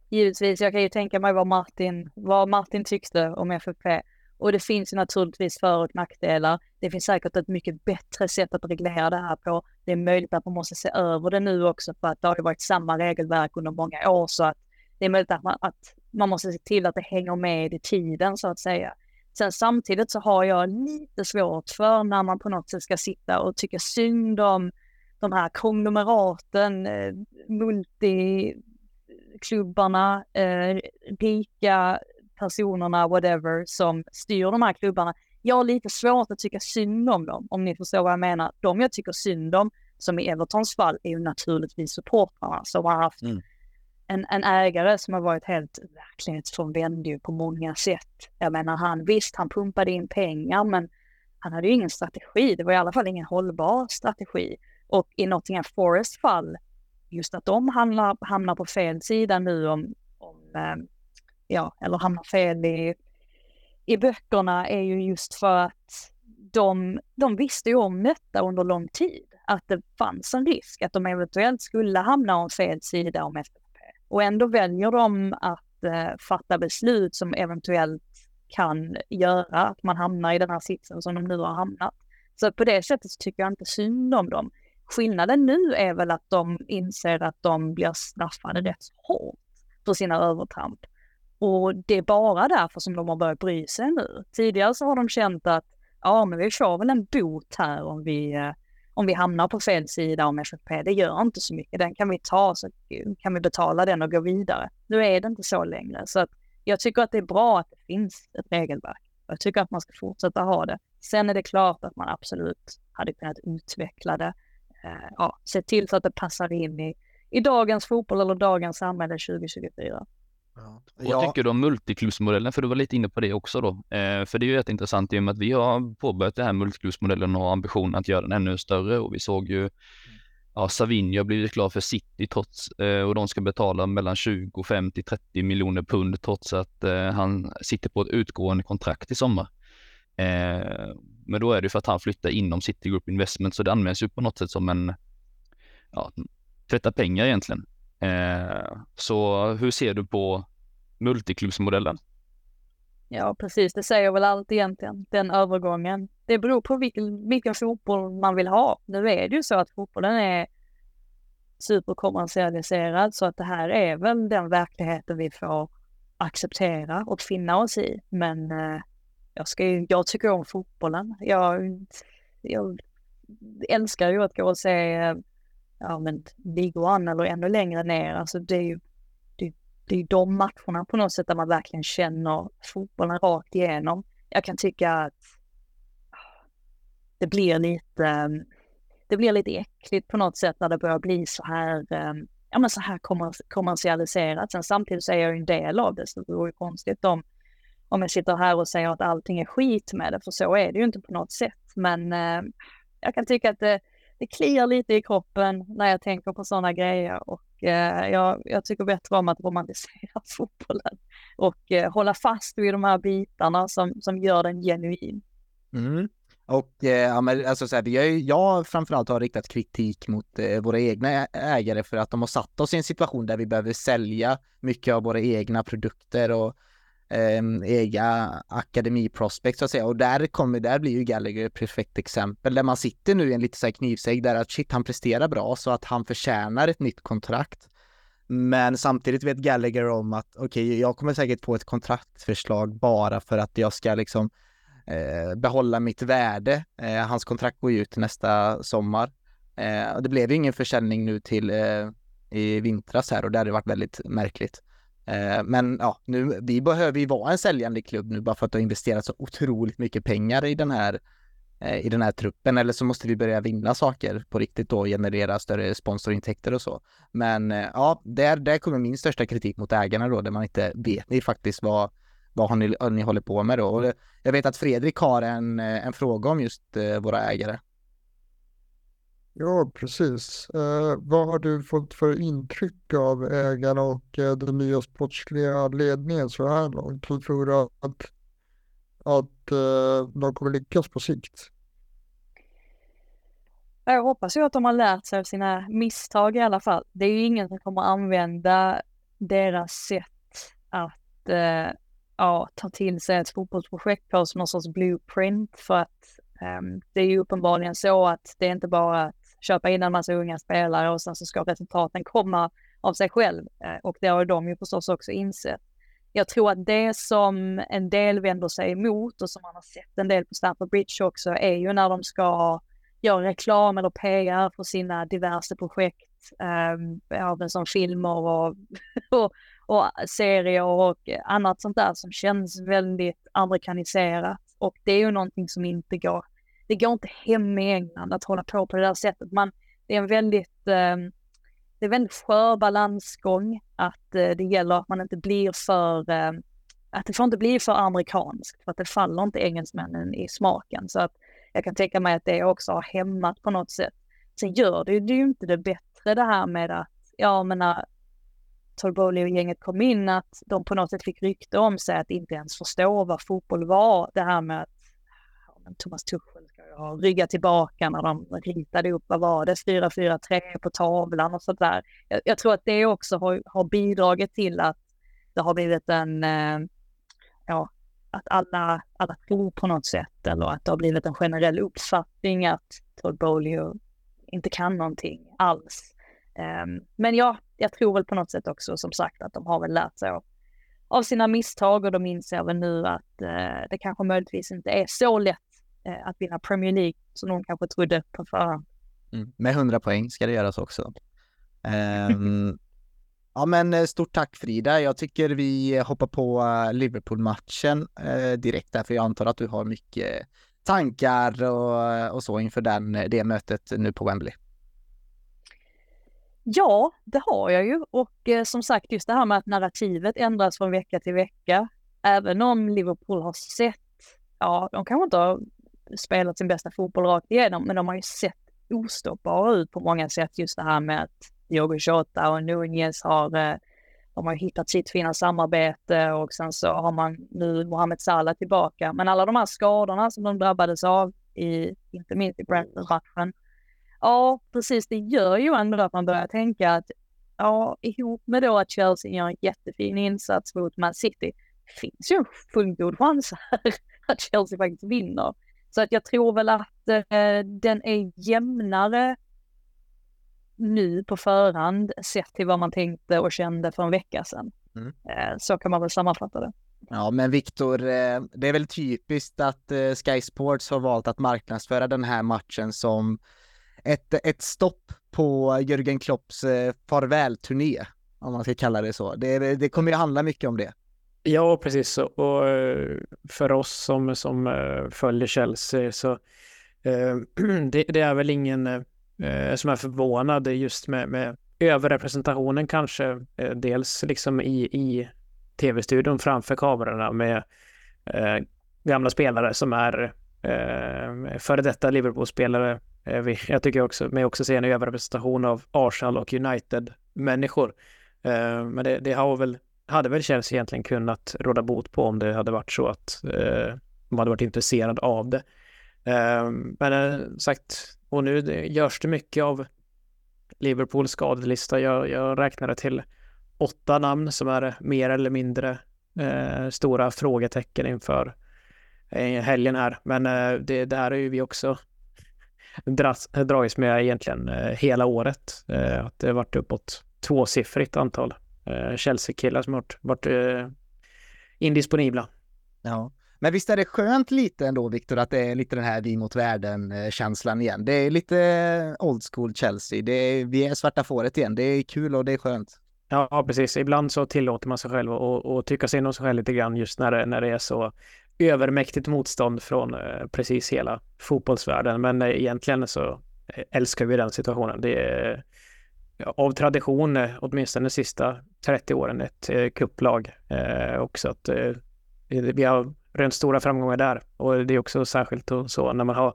givetvis. Jag kan ju tänka mig vad Martin, vad Martin tyckte om F F B. Och det finns ju naturligtvis för- och nackdelar. Det finns säkert ett mycket bättre sätt att reglera det här på. Det är möjligt att man måste se över det nu också för att det har varit samma regelverk under många år. Så att det är möjligt att man, att man måste se till att det hänger med i tiden så att säga. Sen samtidigt så har jag lite svårt för när man på något sätt ska sitta och tycka synd om de här konglomeraten, multiklubbarna, rika personerna, whatever, som styr de här klubbarna. Jag har lite svårt att tycka synd om dem, om ni förstår vad jag menar. De jag tycker synd om, som i Evertons fall, är ju naturligtvis supportrarna som har haft mm. en, en ägare som har varit helt verklighetsfrånvänd ju på många sätt. Jag menar, han, visst, han pumpade in pengar, men han hade ju ingen strategi. Det var i alla fall ingen hållbar strategi. Och i Nottingham Forest fall just att de hamnar, hamnar på fel sida nu om, om ja, eller hamnar fel i, i böckerna är ju just för att de, de visste ju om detta under lång tid. Att det fanns en risk att de eventuellt skulle hamna om fel sida om F F P. Och ändå väljer de att eh, fatta beslut som eventuellt kan göra att man hamnar i den här sitsen som de nu har hamnat. Så på det sättet så tycker jag inte synd om dem. Skillnaden nu är väl att de inser att de blir straffade rätt hårt för sina övertramp. Och det är bara därför som de har börjat bry sig nu. Tidigare så har de känt att ja, men vi kör väl en bot här om vi, om vi hamnar på fel sida om F F P. Det gör inte så mycket. Den kan vi ta, så kan vi betala den och gå vidare. Nu är det inte så längre. Så att jag tycker att det är bra att det finns ett regelverk. Jag tycker att man ska fortsätta ha det. Sen är det klart att man absolut hade kunnat utveckla det. Ja, se till så att det passar in i, i dagens fotboll eller dagens samhälle tjugo tjugofyra. Ja. Vad tycker du om multiklubbsmodellen? För du var lite inne på det också då. Eh, för det är ju ett intressant i och med att vi har påbörjat den här multiklubbsmodellen och har ambitionen att göra den ännu större. Och vi såg ju ja, Savinho blivit klar för City trots, eh, och de ska betala mellan tjugofem till trettio miljoner pund trots att eh, han sitter på ett utgående kontrakt i sommar. Eh, men då är det för att han flyttar inom City Group Investment, så det används ju på något sätt som en ja, tvätta pengar egentligen. Eh, så hur ser du på multiklubbsmodellen? Ja, precis. Det säger väl allt egentligen, den övergången. Det beror på vilken, vilken fotboll man vill ha. Nu är det ju så att fotbollen är superkommersialiserad, så att det här är väl den verkligheten vi får acceptera och finna oss i. Men eh, jag, ska ju, jag tycker om fotbollen. Jag, jag älskar ju att gå och se... ja, men Ligoan eller ännu längre ner, alltså det är ju det, det är de matcherna på något sätt där man verkligen känner fotbollen rakt igenom. Jag kan tycka att det blir lite det blir lite äckligt på något sätt när det börjar bli så här ja men så här kommersialiserat. Sen samtidigt så är jag ju en del av det, så det vore ju konstigt om, om jag sitter här och säger att allting är skit med det, för så är det ju inte på något sätt. Men jag kan tycka att det Det kliar lite i kroppen när jag tänker på sådana grejer, och eh, jag, jag tycker bättre om att romantisera fotbollen och eh, hålla fast vid de här bitarna som, som gör den genuin. Mm. Och eh, ja, men, alltså, så här, vi har ju, jag framförallt har riktat kritik mot eh, våra egna ägare för att de har satt oss i en situation där vi behöver sälja mycket av våra egna produkter och eh, egna akademiprospekt så att säga, och där kommer, där blir ju Gallagher ett perfekt exempel där man sitter nu i en lite så här knivsägg där att shit, han presterar bra så att han förtjänar ett nytt kontrakt, men samtidigt vet Gallagher om att okej, okay, jag kommer säkert få ett kontraktförslag bara för att jag ska liksom eh, behålla mitt värde. Eh, hans kontrakt går ju ut nästa sommar eh, och det blev ju ingen försäljning nu till eh, i vintras här, och där har det varit väldigt märkligt. Men ja, nu, vi behöver ju vara en säljande klubb nu bara för att de har investerat så otroligt mycket pengar i den här, i den här truppen, eller så måste vi börja vinna saker på riktigt då och generera större sponsorintäkter och så. Men ja, där, där kommer min största kritik mot ägarna då, där man inte vet ni faktiskt vad, vad, har ni, vad ni håller på med då. Och jag vet att Fredrik har en, en fråga om just våra ägare. Ja, precis. Eh, vad har du fått för intryck av ägarna och eh, den nya sportsliga ledningen så här långt? Hur tror du att, att eh, de kommer lyckas på sikt? Jag hoppas ju att de har lärt sig av sina misstag i alla fall. Det är ju ingen som kommer använda deras sätt att eh, ja, ta till sig ett fotbollsprojekt på som någon sorts blueprint, för att eh, det är ju uppenbarligen så att det är inte bara köpa in en massa unga spelare och sen så ska resultaten komma av sig själv. Och det har de ju förstås också insett. Jag tror att det som en del vänder sig emot och som man har sett en del på Stamford Bridge också är ju när de ska göra reklam eller P R för sina diverse projekt, eh, som filmer och, och, och serier och annat sånt där som känns väldigt amerikaniserat. Och det är ju någonting som inte går Det går inte hem i England att hålla på på det där sättet. Man, det är en väldigt, eh, det är väldigt skör balansgång, att eh, det gäller att man inte blir för, eh, att det får inte bli för amerikanskt, för att det faller inte engelsmännen i smaken. Så att jag kan tänka mig att det också har hämmat på något sätt. Sen gör det, det är ju inte det bättre det här med att jag menar, Torboli och gänget kom in, att de på något sätt fick rykte om sig att inte ens förstå vad fotboll var. Det här med att Thomas Tuchel ska ju ha ryggat tillbaka när de ritade upp, vad var det, fyra fyra tre på tavlan och sådär. Jag, jag tror att det också har, har bidragit till att det har blivit en, eh, ja, att alla, alla tror på något sätt, eller att det har blivit en generell uppfattning att Todd Boehly inte kan någonting alls. Um, men ja, jag tror väl på något sätt också, som sagt, att de har väl lärt sig av, av sina misstag, och de inser väl nu att eh, det kanske möjligtvis inte är så lätt eh, att vinna Premier League som någon kanske trodde på förhand. Mm. Med hundra poäng ska det göras också. Um... Ja, men stort tack, Frida. Jag tycker vi hoppar på Liverpool-matchen eh, direkt där, för jag antar att du har mycket tankar och, och så inför den, det mötet nu på Wembley. Ja, det har jag ju. Och eh, som sagt, just det här med att narrativet ändras från vecka till vecka. Även om Liverpool har sett, ja, de kanske inte har spelat sin bästa fotboll rakt igenom, men de har ju sett ostoppbara ut på många sätt, just det här med att Diogo Jota och Nunez har, de har hittat sitt fina samarbete, och sen så har man nu Mohamed Salah tillbaka. Men alla de här skadorna som de drabbades av, i, inte minst i Brentford-matchen, ja, precis, det gör ju ändå att man börjar tänka att, ja, ihop med då att Chelsea gör en jättefin insats mot Man City, det finns ju en fullgod chans här att Chelsea faktiskt vinner. Så att jag tror väl att eh, den är jämnare nu på förhand, sett till vad man tänkte och kände för en vecka sedan. Mm. Så kan man väl sammanfatta det. Ja, men Victor, det är väl typiskt att Sky Sports har valt att marknadsföra den här matchen som ett, ett stopp på Jürgen Klopps farvälturné, om man ska kalla det så. Det, det kommer ju handla mycket om det. Ja, precis. Och för oss som, som följer Chelsea, så det, det är väl ingen som är förvånade just med, med överrepresentationen kanske, dels liksom i, i tv-studion framför kamerorna med eh, gamla spelare som är eh, före detta Liverpool-spelare. Jag tycker också, men också ser en överrepresentation av Arsenal och United-människor. Eh, men det, det har väl, hade väl Chelsea egentligen kunnat råda bot på om det hade varit så att eh, man hade varit intresserad av det. Eh, men sagt... Och nu görs det mycket av Liverpools skadelista. Jag, jag räknade till åtta namn som är mer eller mindre eh, stora frågetecken inför eh, helgen här. Men eh, det där är ju vi också dras, dragits med egentligen eh, hela året. Eh, att det har varit uppåt tvåsiffrigt antal eh, Chelsea-killar som har varit eh, indisponibla. Ja. Men visst är det skönt lite ändå, Victor, att det är lite den här vi mot världen-känslan igen. Det är lite old school Chelsea. Det är, vi är svarta fåret igen. Det är kul och det är skönt. Ja, precis. Ibland så tillåter man sig själv att tycka sig inom sig själv lite grann, just när det, när det är så övermäktigt motstånd från eh, precis hela fotbollsvärlden. Men eh, egentligen så älskar vi den situationen. Det är eh, av tradition, eh, åtminstone de sista trettio åren, ett eh, kupplag eh, också. Att, eh, vi har rent stora framgångar där, och det är också särskilt så när man har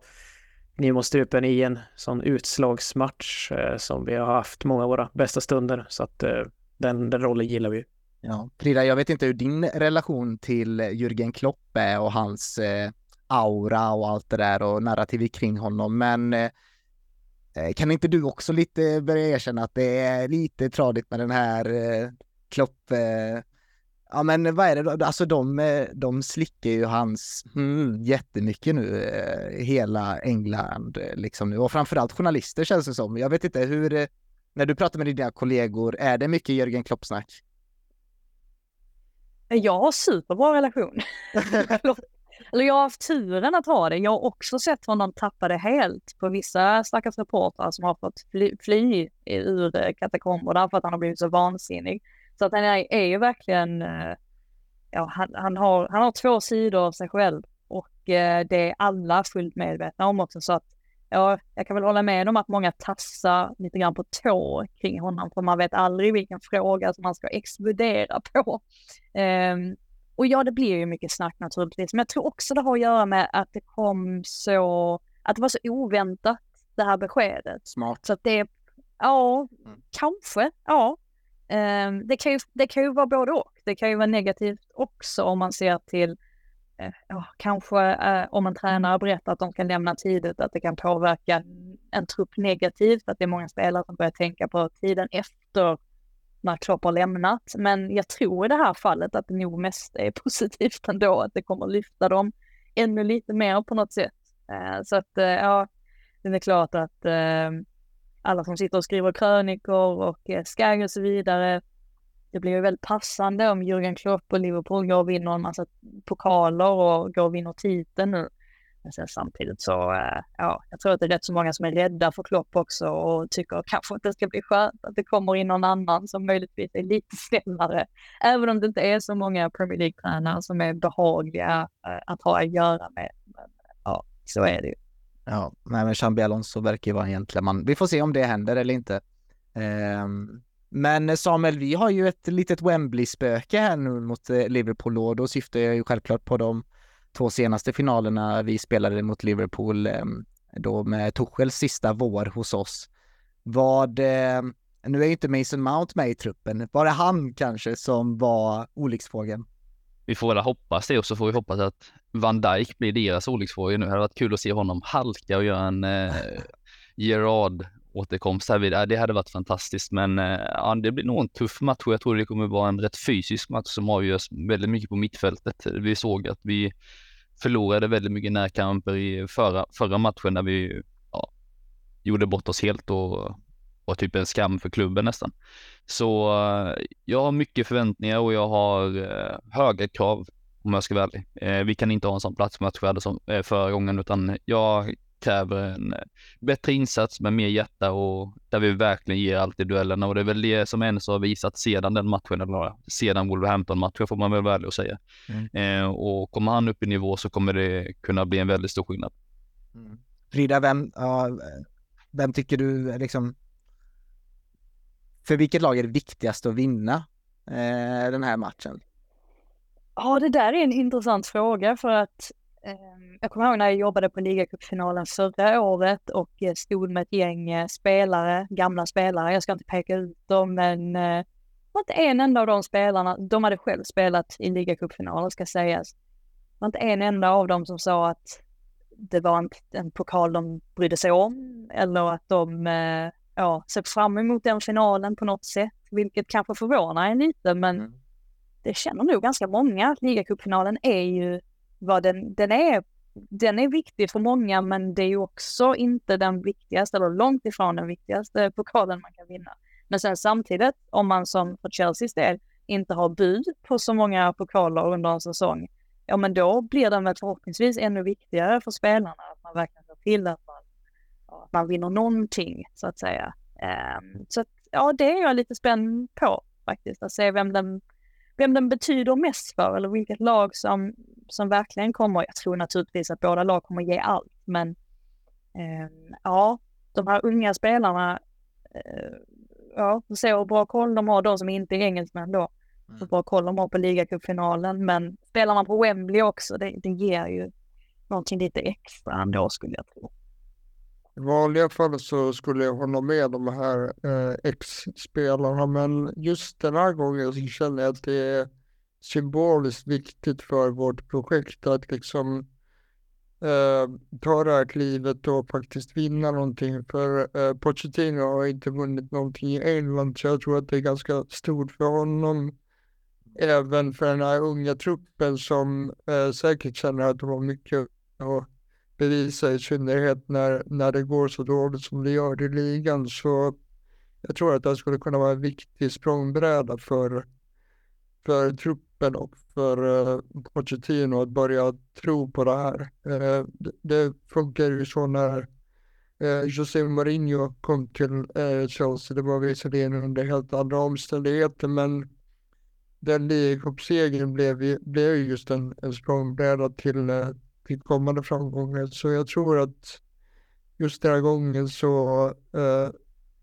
nymålstrupen i en sån utslagsmatch eh, som vi har haft många av våra bästa stunder, så att eh, den, den rollen gillar vi. Ja, Frida, jag vet inte hur din relation till Jürgen Klopp är och hans eh, aura och allt det där och narrativ kring honom, men eh, kan inte du också lite börja erkänna att det är lite tradigt med den här eh, Klopp eh, ja, men vad är det? Alltså de, de slickar ju hans mm, jättemycket nu, hela England liksom nu. Och framförallt journalister, känns det som. Jag vet inte hur, när du pratar med dina kollegor, är det mycket Jürgen Klopp-snack? Jag har superbra relation. Eller jag har haft turen att ha det. Jag har också sett honom tappa det helt på vissa stackars reportrar som har fått fly, fly ur katakomber därför att han har blivit så vansinnig. Så att han är, är ju verkligen, ja, han, han, har, han har två sidor av sig själv, och eh, det är alla fullt medvetna om också. Så att ja, jag kan väl hålla med om att många tassar lite grann på tå kring honom, för man vet aldrig vilken fråga som man ska explodera på. Um, och ja, det blir ju mycket snack naturligtvis, men jag tror också det har att göra med att det kom så, att det var så oväntat, det här beskedet. Smart. Så att det Ja, mm. kanske. Ja. Um, det, kan ju, det kan ju vara både och. Det kan ju vara negativt också om man ser till ja, kanske eh, om en tränare berättar att de kan lämna tidigt, att det kan påverka en trupp negativt, att det är många spelare som börjar tänka på tiden efter när Klopp har lämnat. Men jag tror i det här fallet att det nog mest är positivt ändå, att det kommer lyfta dem ännu lite mer på något sätt. Eh, så att eh, ja, det är klart att eh, alla som sitter och skriver krönikor och eh, Sky och så vidare, det blir ju väldigt passande om Jürgen Klopp och Liverpool går och vinner en massa pokaler och går och vinner titeln nu. Men sen samtidigt så, ja, jag tror att det är rätt så många som är rädda för Klopp också och tycker kanske att det ska bli skönt att det kommer in någon annan som möjligtvis är lite snällare. Även om det inte är så många Premier League-tränare som är behagliga att ha att göra med. Men, ja, så är det ju. Ja, nej, men Xabi Alonso verkar ju vara en gentleman. Vi får se om det händer eller inte. Ehm... Men Samuel, vi har ju ett litet Wembley-spöke här nu mot Liverpool, och då syftar jag ju självklart på de två senaste finalerna vi spelade mot Liverpool då med Tuchels sista vår hos oss. Vad, nu är ju inte Mason Mount med i truppen, var det han kanske som var olycksfågeln? Vi får väl hoppas det, och så får vi hoppas att Van Dijk blir deras olycksfågel nu. Det hade varit kul att se honom halka och göra en eh, Gerard återkomst här vid. Det hade varit fantastiskt, men ja, det blir nog en tuff match, och jag tror det kommer vara en rätt fysisk match som avgörs väldigt mycket på mittfältet. Vi såg att vi förlorade väldigt mycket närkamper i förra, förra matchen när vi ja, gjorde bort oss helt och var typ en skam för klubben nästan. Så jag har mycket förväntningar och jag har höga krav om jag ska vara ärlig. Vi kan inte ha en sån platsmatch vi hade som förra gången, utan jag kräver en bättre insats med mer hjärta och där vi verkligen ger allt i duellerna, och det är väl det som ens har visat sedan den matchen, eller sedan Wolverhampton-matchen får man väl välja att säga. Mm. Eh, och kommer han upp i nivå så kommer det kunna bli en väldigt stor skillnad. Mm. Frida, vem, ja, vem tycker du liksom, för vilket lag är det viktigast att vinna eh, den här matchen? Ja, det där är en intressant fråga, för att jag kommer ihåg när jag jobbade på ligacupfinalen förra året och stod med ett gäng spelare, gamla spelare. Jag ska inte peka ut dem, men det var inte en enda av de spelarna, de hade själv spelat i ligacupfinalen ska sägas. Det var inte en enda av dem som sa att det var en, en pokal de brydde sig om, eller att de ja, såg fram emot den finalen på något sätt, vilket kanske förvånar en lite, men mm. det känner nog ganska många. Ligacupfinalen är ju vad den, den är den är viktig för många, men det är ju också inte den viktigaste, eller långt ifrån den viktigaste pokalen man kan vinna. Men sen samtidigt, om man som för Chelseas del inte har bud på så många pokaler under en säsong, ja men då blir den väl förhoppningsvis ännu viktigare för spelarna, att man verkligen ser till att man, ja, att man vinner någonting så att säga. Um, så att, ja, det är jag lite spänd på faktiskt, att se vem den vem den betyder mest för, eller vilket lag som, som verkligen kommer. Jag tror naturligtvis att båda lag kommer ge allt, men eh, ja, de här unga spelarna eh, ja, så bra koll de har, de som inte är engelsmän då, mm. så bra koll de har på ligacupfinalen, men spelarna på Wembley också, det, det ger ju någonting lite extra ändå skulle jag tro. I vanliga fall så skulle jag hålla med de här eh, ex-spelarna, men just den här gången så känner jag att det är symboliskt viktigt för vårt projekt att liksom eh, ta det här klivet och faktiskt vinna någonting, för eh, Pochettino har inte vunnit någonting i England, så jag tror att det är ganska stort för honom, även för den här unga truppen som eh, säkert känner att de har mycket och bevisa, i synnerhet när, när det går så dåligt som det gör i ligan. Så jag tror att det skulle kunna vara en viktig språngbräda för, för truppen och för eh, Pochettino att börja tro på det här. Eh, det, det funkar ju så när eh, José Mourinho kom till eh, Chelsea. Det var visserligen under helt andra omständigheter, men den ligacupsegern blev, blev just en, en språngbräda till eh, till kommande framgångar. Så jag tror att just den här gången så eh,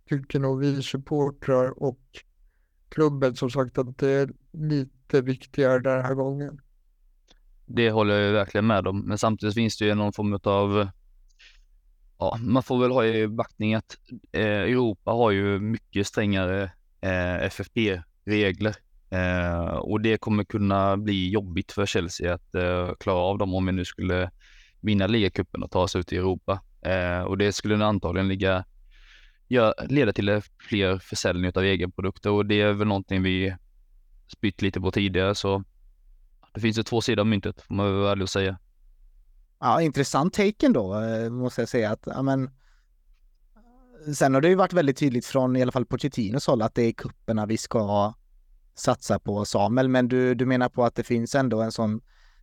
tycker nog vi supportrar och klubben som sagt att det är lite viktigare den här gången. Det håller jag verkligen med om, men samtidigt finns det ju någon form av ja, man får väl ha i backning att eh, Europa har ju mycket strängare eh, F F P-regler. Eh, och det kommer kunna bli jobbigt för Chelsea att eh, klara av dem om vi nu skulle vinna ligacupen och ta oss ut i Europa. Eh, och det skulle antagligen ligga, ja, leda till fler försäljning av egenprodukter, och det är väl någonting vi spytt lite på tidigare, så det finns ju två sidor av myntet, får man väl att säga. Ja, intressant taken då, måste jag säga. Att, ja, men... Sen har det ju varit väldigt tydligt från i alla fall Pochettinos håll att det är kupperna vi ska satsa på, Samuel, men du, du menar på att det finns ändå en sån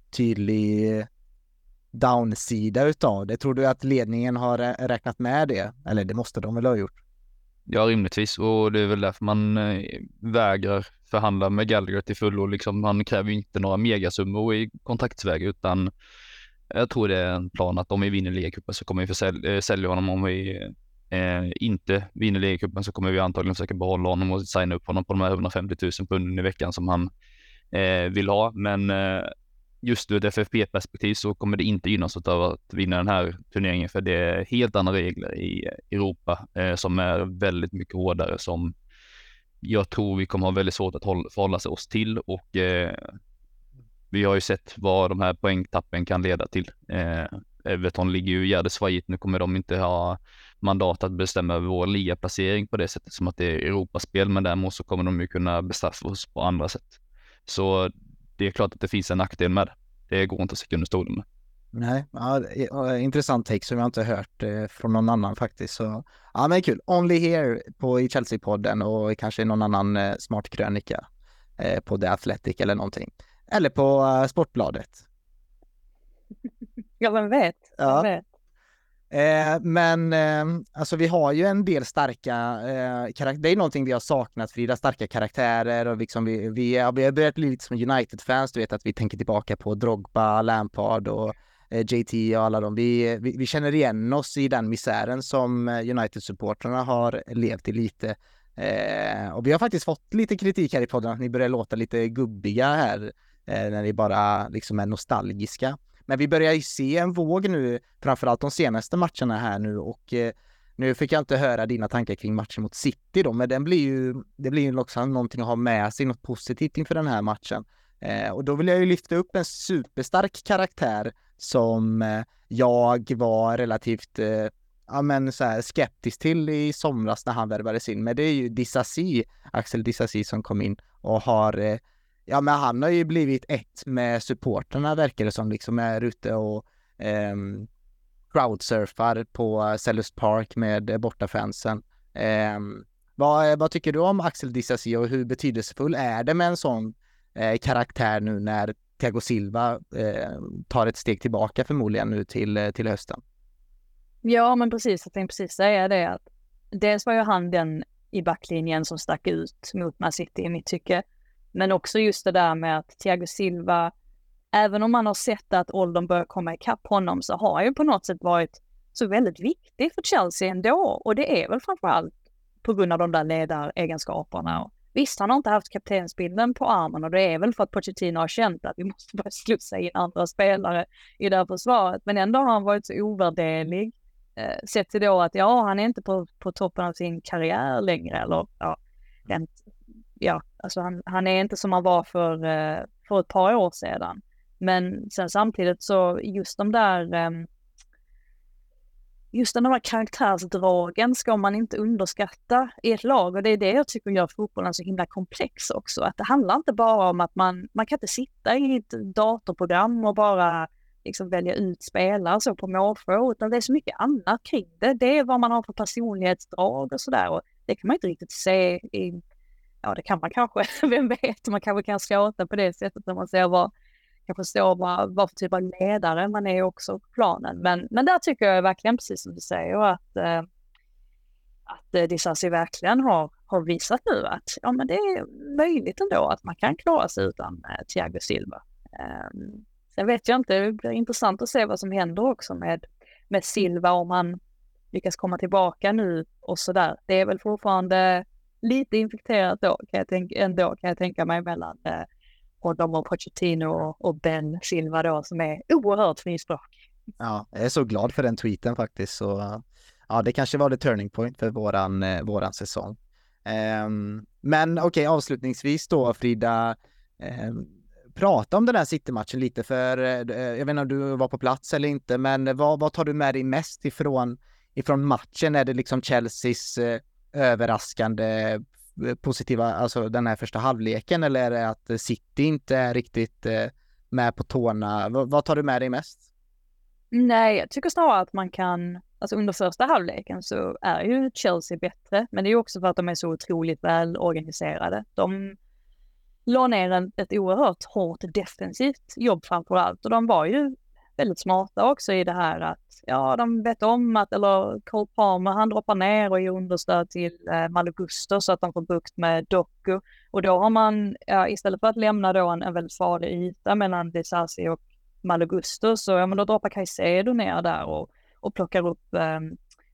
tydlig downsida utav det. Tror du att ledningen har räknat med det? Eller det måste de väl ha gjort? Ja, rimligtvis. Och det är väl därför man vägrar förhandla med Gallagher till full. Och liksom, han kräver ju inte några megasummor i kontraktsväg, utan jag tror det är en plan att om vi vinner ligacupen så kommer vi försälja, sälja honom. Om vi eh, inte vinner ligacupen så kommer vi antagligen försöka behålla honom och signa upp honom på de här hundrafemtio tusen pund i veckan som han eh, vill ha. Men eh, just ur ett F F P-perspektiv så kommer det inte gynnas av att vinna den här turneringen, för det är helt andra regler i Europa eh, som är väldigt mycket hårdare, som jag tror vi kommer ha väldigt svårt att hålla, förhålla oss till, och eh, vi har ju sett vad de här poängtappen kan leda till. Eh, Everton ligger ju jädesvajigt. Nu kommer de inte ha mandat att bestämma över vår ligaplacering på det sättet som att det är Europaspel, men däremot så kommer de ju kunna bestraffa oss på andra sätt. Så det är klart att det finns en nackdel med det. Det går inte att sticka under stolen med. Nej, ja, intressant take som jag inte hört eh, från någon annan faktiskt. Så, ja, men kul. Only here på, i Chelsea-podden, och kanske någon annan eh, smart krönika eh, på The Athletic eller någonting. Eller på uh, Sportbladet. Ja, vem vet. Ja. vet. Eh, men eh, alltså, vi har ju en del starka eh, karaktärer. Det är någonting vi har saknat, Frida. Starka karaktärer. Och liksom vi, vi, är, vi har börjat bli lite som United-fans. Du vet att vi tänker tillbaka på Drogba, Lampard och eh, J T och alla dem. Vi, vi, vi känner igen oss i den misären som United-supporterna har levt i lite. Eh, och vi har faktiskt fått lite kritik här i podden att ni börjar låta lite gubbiga här. När det bara liksom är nostalgiska. Men vi börjar ju se en våg nu, framförallt de senaste matcherna här nu. Och eh, nu fick jag inte höra dina tankar kring matchen mot City då, men den blir ju, det blir ju också någonting att ha med sig, något positivt inför den här matchen. Eh, och då vill jag ju lyfta upp en superstark karaktär som eh, jag var relativt eh, ja, men så här skeptisk till i somras när han värvades in. Men det är ju Disasi, Axel Disasi, som kom in och har... Eh, Ja, men han har ju blivit ett med supporterna, verkar det som, liksom är ute och eh, crowdsurfar på Sellers Park med bortafansen. Eh, vad, vad tycker du om Axel Disasi, och hur betydelsefull är det med en sån eh, karaktär nu när Thiago Silva eh, tar ett steg tillbaka förmodligen nu till, till hösten? Ja, men precis. Jag tänkte precis säga det. Att dels var ju han den i backlinjen som stack ut mot Man City i mitt tycke. Men också just det där med att Thiago Silva, även om man har sett att åldern börjar komma ikapp honom, så har han ju på något sätt varit så väldigt viktig för Chelsea ändå. Och det är väl framförallt på grund av de där ledaregenskaperna. Och visst, han har inte haft kaptensbilden på armen, och det är väl för att Pochettino har känt att vi måste börja slussa in andra spelare i det här försvaret. Men ändå har han varit så ovärderlig. Eh, sett till då att ja, han är inte på, på toppen av sin karriär längre. Eller ja, den... Ja, alltså han, han är inte som han var för, för ett par år sedan. Men sen samtidigt så just de där just de där karaktärsdragen ska man inte underskatta i ett lag. Och det är det jag tycker gör fotbollen så himla komplex också. Att det handlar inte bara om att man, man kan inte sitta i ett datorprogram och bara liksom välja ut spelare så på målfrågor, utan det är så mycket annat kring det. Det är vad man har för personlighetsdrag och sådär. Och det kan man inte riktigt se i... Ja, det kan man kanske, vem vet, man kanske kan skratta på det sättet när man ser vad, kan förstå vad, vad för typ av ledare man är också på planen. Men, men där tycker jag verkligen, precis som du säger, att, eh, att Disasi verkligen har, har visat nu att ja, men det är möjligt ändå att man kan klara sig utan eh, Thiago Silva. Eh, sen vet jag inte, det blir intressant att se vad som händer också med, med Silva, om han lyckas komma tillbaka nu och sådär. Det är väl fortfarande... lite infekterat då, kan jag tänka, ändå kan jag tänka mig mellan eh, och de och Pochettino och, och Ben Silva då, som är oerhört finspråkig. Ja, jag är så glad för den tweeten faktiskt. Så, ja, det kanske var the turning point för våran, eh, våran säsong. Um, men okej, okay, avslutningsvis då, Frida, um, prata om den här City-matchen lite, för uh, jag vet inte om du var på plats eller inte, men vad, vad tar du med dig mest ifrån, ifrån matchen? Är det liksom Chelseas uh, överraskande uh, positiva, alltså den här första halvleken, eller är det att City inte är riktigt uh, med på tårna? V- vad tar du med dig mest? Nej, jag tycker snarare att man kan, alltså under första halvleken så är ju Chelsea bättre, men det är ju också för att de är så otroligt väl organiserade. De la ner ett oerhört hårt defensivt jobb framförallt, och de var ju väldigt smarta också i det här att, ja, de vet om att, eller Cole Palmer, han droppar ner och ger understöd till eh, Malo Gusto så att de får bukt med Doku, och då har man, ja, istället för att lämna då en, en väldigt farlig yta mellan Disasi och Malo Gusto, så ja, men då droppar Caicedo ner där och, och plockar, upp, eh,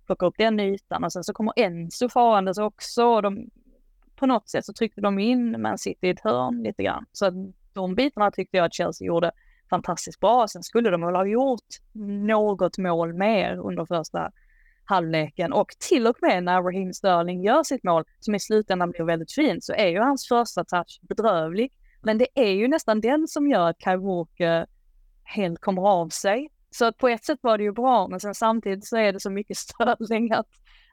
plockar upp den ytan, och sen så kommer Enzo farandes också, och de, på något sätt så tryckte de in Man City i ett hörn lite grann, så att de bitarna tyckte jag att Chelsea gjorde fantastiskt bra. Sen skulle de väl ha gjort något mål mer under första halvleken, och till och med när Raheem Sterling gör sitt mål som i slutändan blir väldigt fint, så är ju hans första touch bedrövlig, men det är ju nästan den som gör att Kyle Walker helt kommer av sig. Så att på ett sätt var det ju bra, men sen samtidigt så är det så mycket Sterling att,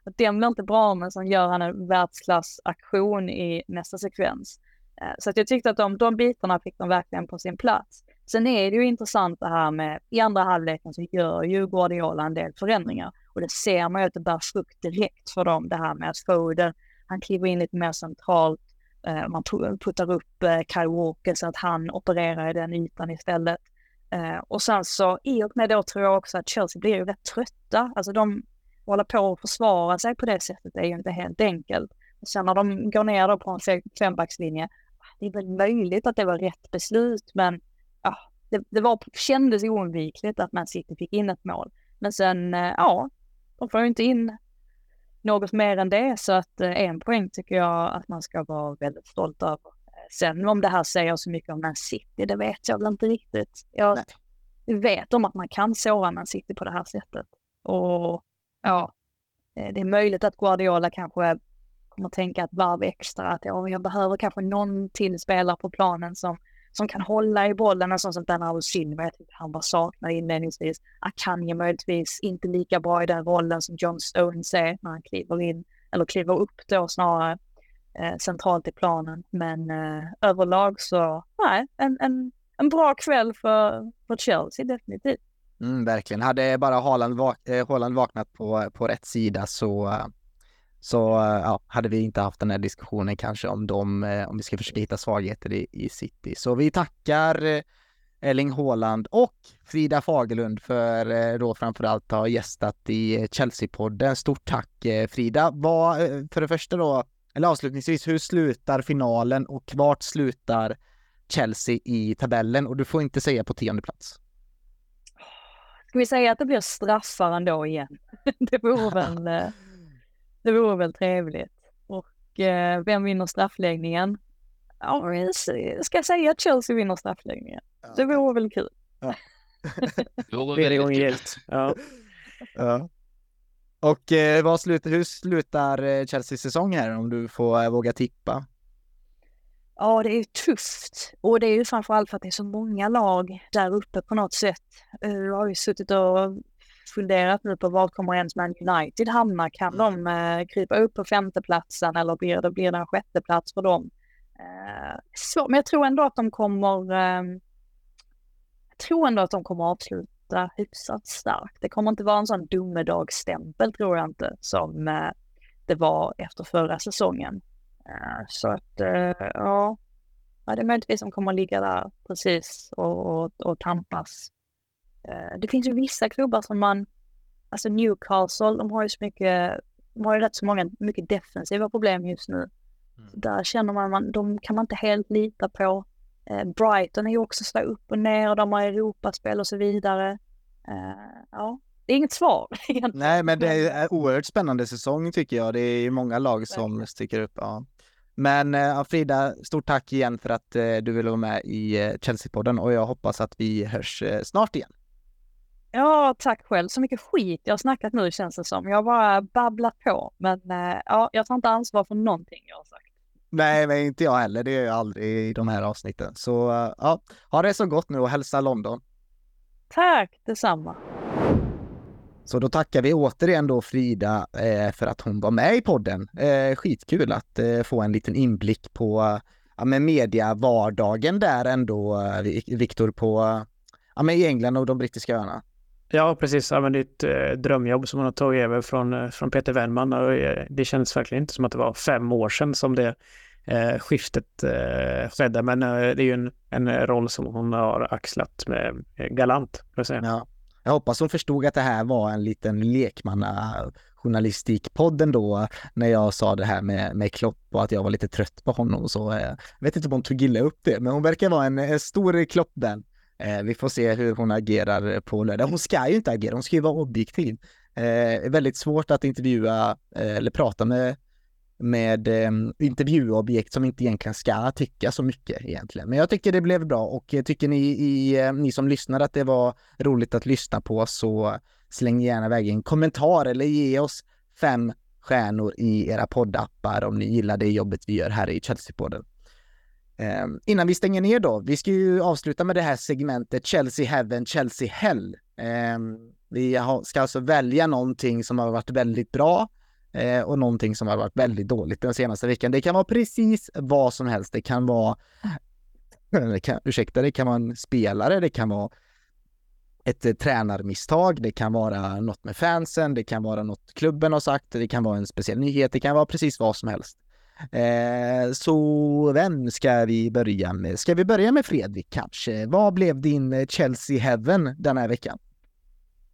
att den blir inte bra, men sen gör han en världsklassaktion i nästa sekvens. Så att jag tyckte att de, de bitarna fick de verkligen på sin plats. Sen är det ju intressant det här med, i andra halvleken så gör ju Guardiola en del förändringar, och det ser man ju att det bär frukt direkt för dem, det här med att Foden, han kliver in lite mer centralt, man puttar upp Kyle Walker så att han opererar i den ytan istället. Uh, och sen så i och med då tror jag också att Chelsea blir ju rätt trötta, alltså de håller på att försvara sig på det sättet, det är ju inte helt enkelt, och sen när de går ner då på en fembackslinje, det är väl möjligt att det var rätt beslut, men ja, det, det var, kändes oundvikligt att Man City fick in ett mål, men sen uh, ja, de får ju inte in något mer än det, så att uh, en poäng tycker jag att man ska vara väldigt stolt över. Sen om det här säger så mycket om Man City, det vet jag väl inte riktigt. Jag Nej. vet om att man kan såra Man City på det här sättet. Och ja, det är möjligt att Guardiola kanske kommer tänka att varv extra, att ja, jag behöver kanske någon till spelare på planen som, som kan hålla i bollen, och sånt som Bernardo Silva, jag tycker han bara saknar inledningsvis. Akanje möjligtvis inte lika bra i den rollen som John Stones är när han kliver in, eller kliver upp då snarare. Centralt i planen, men eh, överlag så nej, en, en, en bra kväll för, för Chelsea definitivt. Mm, verkligen, hade bara Haaland vak- vaknat på, på rätt sida så, så ja, hade vi inte haft den här diskussionen kanske om, de, om vi ska försöka hitta svagheter i, i City. Så vi tackar Erling Haaland och Frida Fagerlund för då framförallt att ha gästat i Chelsea-podden. Stort tack Frida. Vad, för det första då, eller avslutningsvis, hur slutar finalen och vart slutar Chelsea i tabellen? Och du får inte säga på tionde plats. Ska vi säga att det blir straffar ändå igen? Det vore väl, det vore väl trevligt. Och eh, vem vinner straffläggningen? Ja, jag ska säga att Chelsea vinner straffläggningen. Det vore väl kul. Ja. Det vore helt. Ja. Ja. Och eh, vad slutar, hur slutar Chelsea säsong här om du får eh, våga tippa? Ja, det är ju tufft. Och det är ju framförallt för att det är så många lag där uppe på något sätt. Jag har ju suttit och funderat nu på vad kommer ens Man United hamna. Kan de eh, krypa upp på femteplatsen eller blir det, blir det en sjätteplats för dem? Eh, så, men jag tror ändå att de kommer eh, jag tror ändå att de kommer avsluta hyfsat starkt. Det kommer inte vara en sån domedagsstämpel tror jag inte som eh, det var efter förra säsongen. Uh, så att uh, ja, det är möjligtvis som kommer att ligga där precis och, och, och tampas. Uh, det finns ju vissa klubbar som man, alltså Newcastle, de har ju så mycket, de har ju rätt så många mycket defensiva problem just nu. Mm. Där känner man, man, de kan man inte helt lita på. Brighton är ju också så upp och ner och de har Europaspel och så vidare. Uh, ja, det är inget svar. Nej, men det är en oerhört spännande säsong tycker jag. Det är ju många lag som sticker upp. Ja. Men uh, Frida, stort tack igen för att uh, du ville vara med i uh, Chelsea-podden och jag hoppas att vi hörs uh, snart igen. Ja, tack själv. Så mycket skit jag har snackat nu, känns det som. Jag har bara babblat på. Men ja, jag tar inte ansvar för någonting jag har sagt. Nej, men inte jag heller. Det är jag aldrig i de här avsnitten. Så ja, ha det så gott nu och hälsa London. Tack, detsamma. Så då tackar vi återigen då Frida eh, för att hon var med i podden. Eh, skitkul att eh, få en liten inblick på ja, med mediavardagen där ändå, eh, Victor, på, ja, men i England och de brittiska öarna. Ja, precis. Ja, men det är ett eh, drömjobb som hon har tagit över från, från Peter Wennman. Och, eh, det känns verkligen inte som att det var fem år sedan som det eh, skiftet eh, skedde. Men eh, det är ju en, en roll som hon har axlat med eh, galant, får jag säga. Ja. Jag hoppas hon förstod att det här var en liten lekmannajournalistikpodden då, när jag sa det här med, med Klopp och att jag var lite trött på honom. Så jag eh, vet inte om hon tog illa upp det, men hon verkar vara en, en stor Klopp-vän. Eh, vi får se hur hon agerar på lördag. Hon ska ju inte agera, hon ska ju vara objektiv. Eh, det är väldigt svårt att intervjua eh, eller prata med, med eh, intervjuobjekt som inte egentligen ska tycka så mycket egentligen. Men jag tycker det blev bra, och tycker ni, i, eh, ni som lyssnar att det var roligt att lyssna på, så släng gärna iväg en kommentar eller ge oss fem stjärnor i era poddappar om ni gillar det jobbet vi gör här i Chelsea-podden. Eh, innan vi stänger ner då, vi ska ju avsluta med det här segmentet Chelsea Heaven, Chelsea Hell. Eh, vi ska alltså välja någonting som har varit väldigt bra eh, och någonting som har varit väldigt dåligt den senaste veckan. Det kan vara precis vad som helst. Det kan vara det kan, ursäkta, det kan vara en spelare, det kan vara ett eh, tränarmisstag, det kan vara något med fansen, det kan vara något klubben har sagt, det kan vara en speciell nyhet, det kan vara precis vad som helst. Eh, så vem ska vi börja med? Ska vi börja med Fredrik kanske? Vad blev din Chelsea Heaven den här veckan?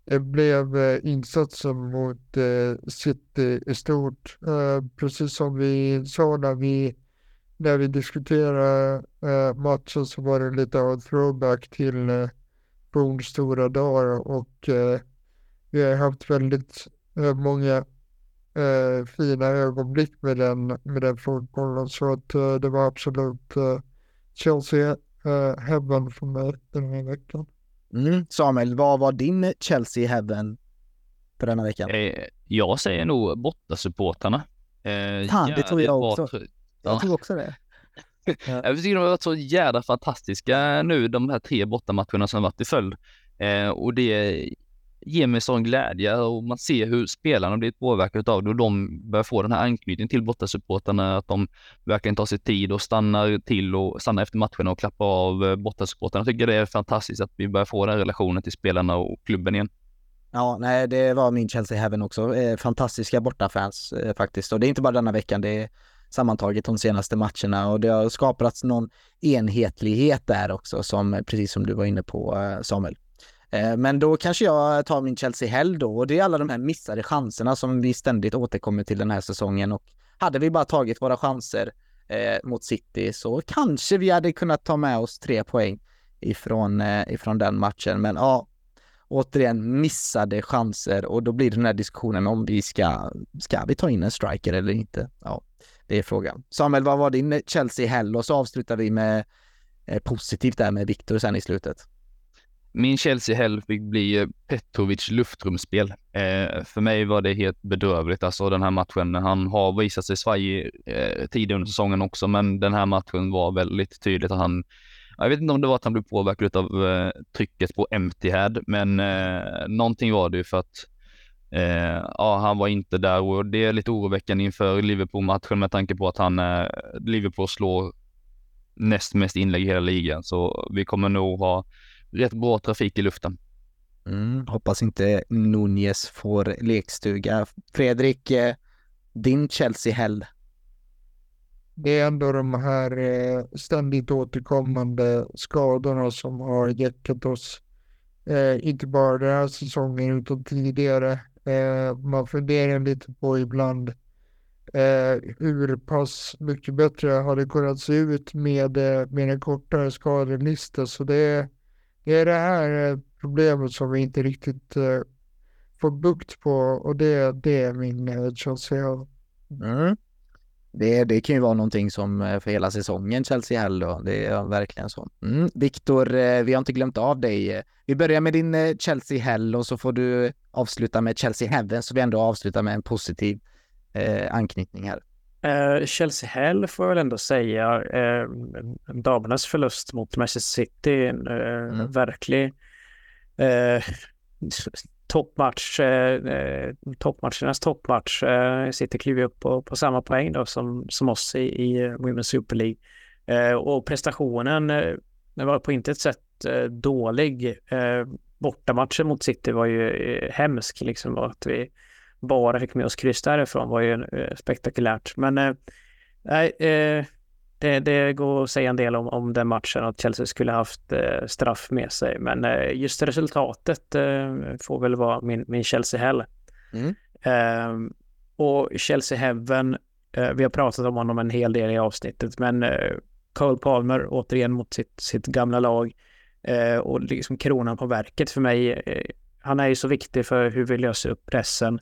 Det blev eh, insatsen mot eh, City i stort. Eh, precis som vi sa när vi, när vi diskuterade eh, matchen, så var det lite av en throwback till eh, Brons stora dagar, och eh, vi har haft väldigt eh, många Eh, fina ögonblick med den, med den fotbollen, så att eh, det var absolut eh, Chelsea eh, heaven för mig den här veckan. Mm. Samuel, vad var din Chelsea heaven för den här veckan? Eh, jag säger nog bortasupportarna. Eh, Fan, det tror jag också. Tr- jag ja. tror också det. Jag tycker de har varit så jävla fantastiska nu, de här tre bortamatcherna som har varit i följd. Eh, och det ger mig sån glädje, och man ser hur spelarna blir påverkade av det, och de börjar få den här anknytningen till bortasupportarna, att de verkligen tar sig tid och stannar till och stannar efter matcherna och klappar av bortasupportarna. Jag tycker det är fantastiskt att vi börjar få den relationen till spelarna och klubben igen. Ja, nej, det var min Chelsea Heaven också. Fantastiska bortafans faktiskt, och det är inte bara denna veckan, det är sammantaget de senaste matcherna, och det har skapats någon enhetlighet där också, som precis som du var inne på, Samuel. Men då kanske jag tar min Chelsea Hell då, och det är alla de här missade chanserna som vi ständigt återkommer till den här säsongen, och hade vi bara tagit våra chanser eh, mot City, så kanske vi hade kunnat ta med oss tre poäng ifrån, eh, ifrån den matchen. Men ja, återigen missade chanser, och då blir den här diskussionen om vi ska, ska vi ta in en striker eller inte. Ja, det är frågan. Samuel, vad var din Chelsea Hell? Och så avslutar vi med eh, positivt där med Victor sen i slutet. Min Chelsea Hell fick bli Petrović luftrumsspel. Eh, för mig var det helt bedrövligt. Alltså den här matchen, han har visat sig svajig eh, tidigare under säsongen också, men den här matchen var väldigt tydligt att han, jag vet inte om det var att han blev påverkad av eh, trycket på Etihad, men eh, någonting var det ju för att eh, ja, han var inte där, och det är lite oroväckande inför Liverpool-matchen med tanke på att han eh, Liverpool slår näst mest inlägg i hela ligan, så vi kommer nog ha rätt bra trafik i luften. Mm, hoppas inte Nunez får lekstuga. Fredrik, din Chelsea Hell? Det är ändå de här eh, ständigt återkommande skadorna som har jäckat oss. Eh, inte bara den här säsongen utan tidigare. Eh, man funderar lite på ibland eh, hur pass mycket bättre har det kunnat se ut med, med en kortare skadelista. Så det är Det är det här problemet som vi inte riktigt uh, får bukt på, och det, det är min uh, Chelsea. Mm. Det, det kan ju vara någonting som för hela säsongen Chelsea här. Det är verkligen så. Mm. Victor, vi har inte glömt av dig. Vi börjar med din Chelsea hell och så får du avsluta med Chelsea heaven, så vi ändå avslutar med en positiv eh, anknytning här. Eh, Chelsea hell får jag väl ändå säga. Eh, damernas förlust mot Manchester City. Eh, mm. Verklig eh, toppmatch. Eh, toppmatchernas toppmatch. Eh, City kliver upp på, på samma poäng då, som, som oss i, i Women's Super League. Eh, och prestationen eh, var på intet sätt eh, dålig. Eh, bortamatchen mot City var ju eh, hemsk. Liksom, att vi bara fick med oss kryss därifrån var ju eh, spektakulärt. Men eh, eh, det, det går att säga en del om, om den matchen, att Chelsea skulle haft eh, straff med sig. Men eh, just resultatet eh, får väl vara min, min Chelsea hell. Mm. Eh, och Chelsea heaven, eh, vi har pratat om honom en hel del i avsnittet. Men eh, Cole Palmer återigen mot sitt, sitt gamla lag. Eh, och liksom kronan på verket för mig. Eh, han är ju så viktig för hur vi löser upp pressen.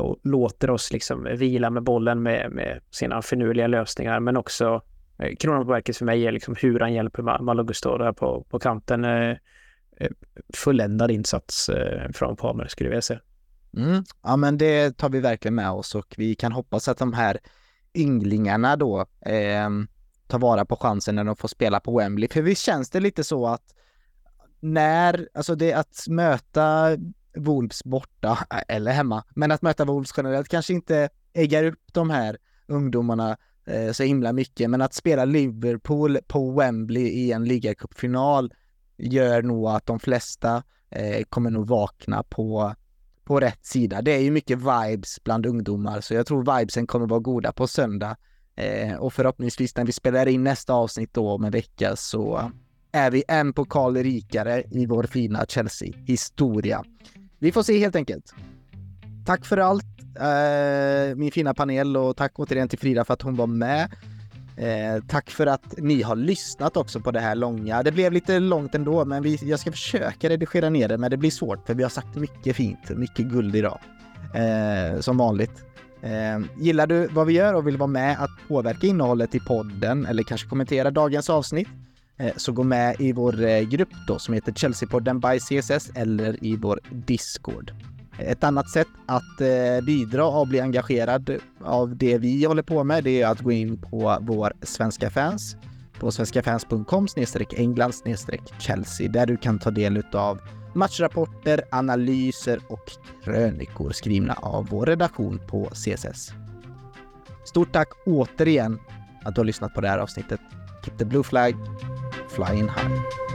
Och låter oss liksom vila med bollen med, med sina finurliga lösningar, men också kronan på verket för mig är liksom hur han hjälper Malo Gusto där på, på kanten. Fulländad insats från Palmer skulle jag säga. Mm. Ja, men det tar vi verkligen med oss, och vi kan hoppas att de här ynglingarna då eh, tar vara på chansen när de får spela på Wembley, för visst känns det lite så att när, alltså det att möta Wolves borta eller hemma, men att möta Wolves generellt kanske inte äggar upp de här ungdomarna eh, så himla mycket, men att spela Liverpool på Wembley i en ligacupfinal gör nog att de flesta eh, kommer nog vakna på, på rätt sida. Det är ju mycket vibes bland ungdomar, så jag tror vibesen kommer vara goda på söndag, eh, och förhoppningsvis när vi spelar in nästa avsnitt då om en vecka så är vi en pokal rikare i vår fina Chelsea-historia. Vi får se helt enkelt. Tack för allt, eh, min fina panel, och tack återigen till Frida för att hon var med. Eh, tack för att ni har lyssnat också på det här långa. Det blev lite långt ändå, men vi, jag ska försöka redigera ner det, men det blir svårt för vi har sagt mycket fint, mycket guld idag. Eh, som vanligt. Eh, gillar du vad vi gör och vill vara med att påverka innehållet i podden eller kanske kommentera dagens avsnitt, så gå med i vår grupp då som heter Chelsea-podden by C S S eller i vår Discord. Ett annat sätt att bidra och bli engagerad av det vi håller på med, det är att gå in på vår Svenska Fans på svenskafans punkt com slash England slash Chelsea, där du kan ta del av matchrapporter, analyser och krönikor skrivna av vår redaktion på C S S. Stort tack återigen att du har lyssnat på det här avsnittet. Keep the blue flag flying high.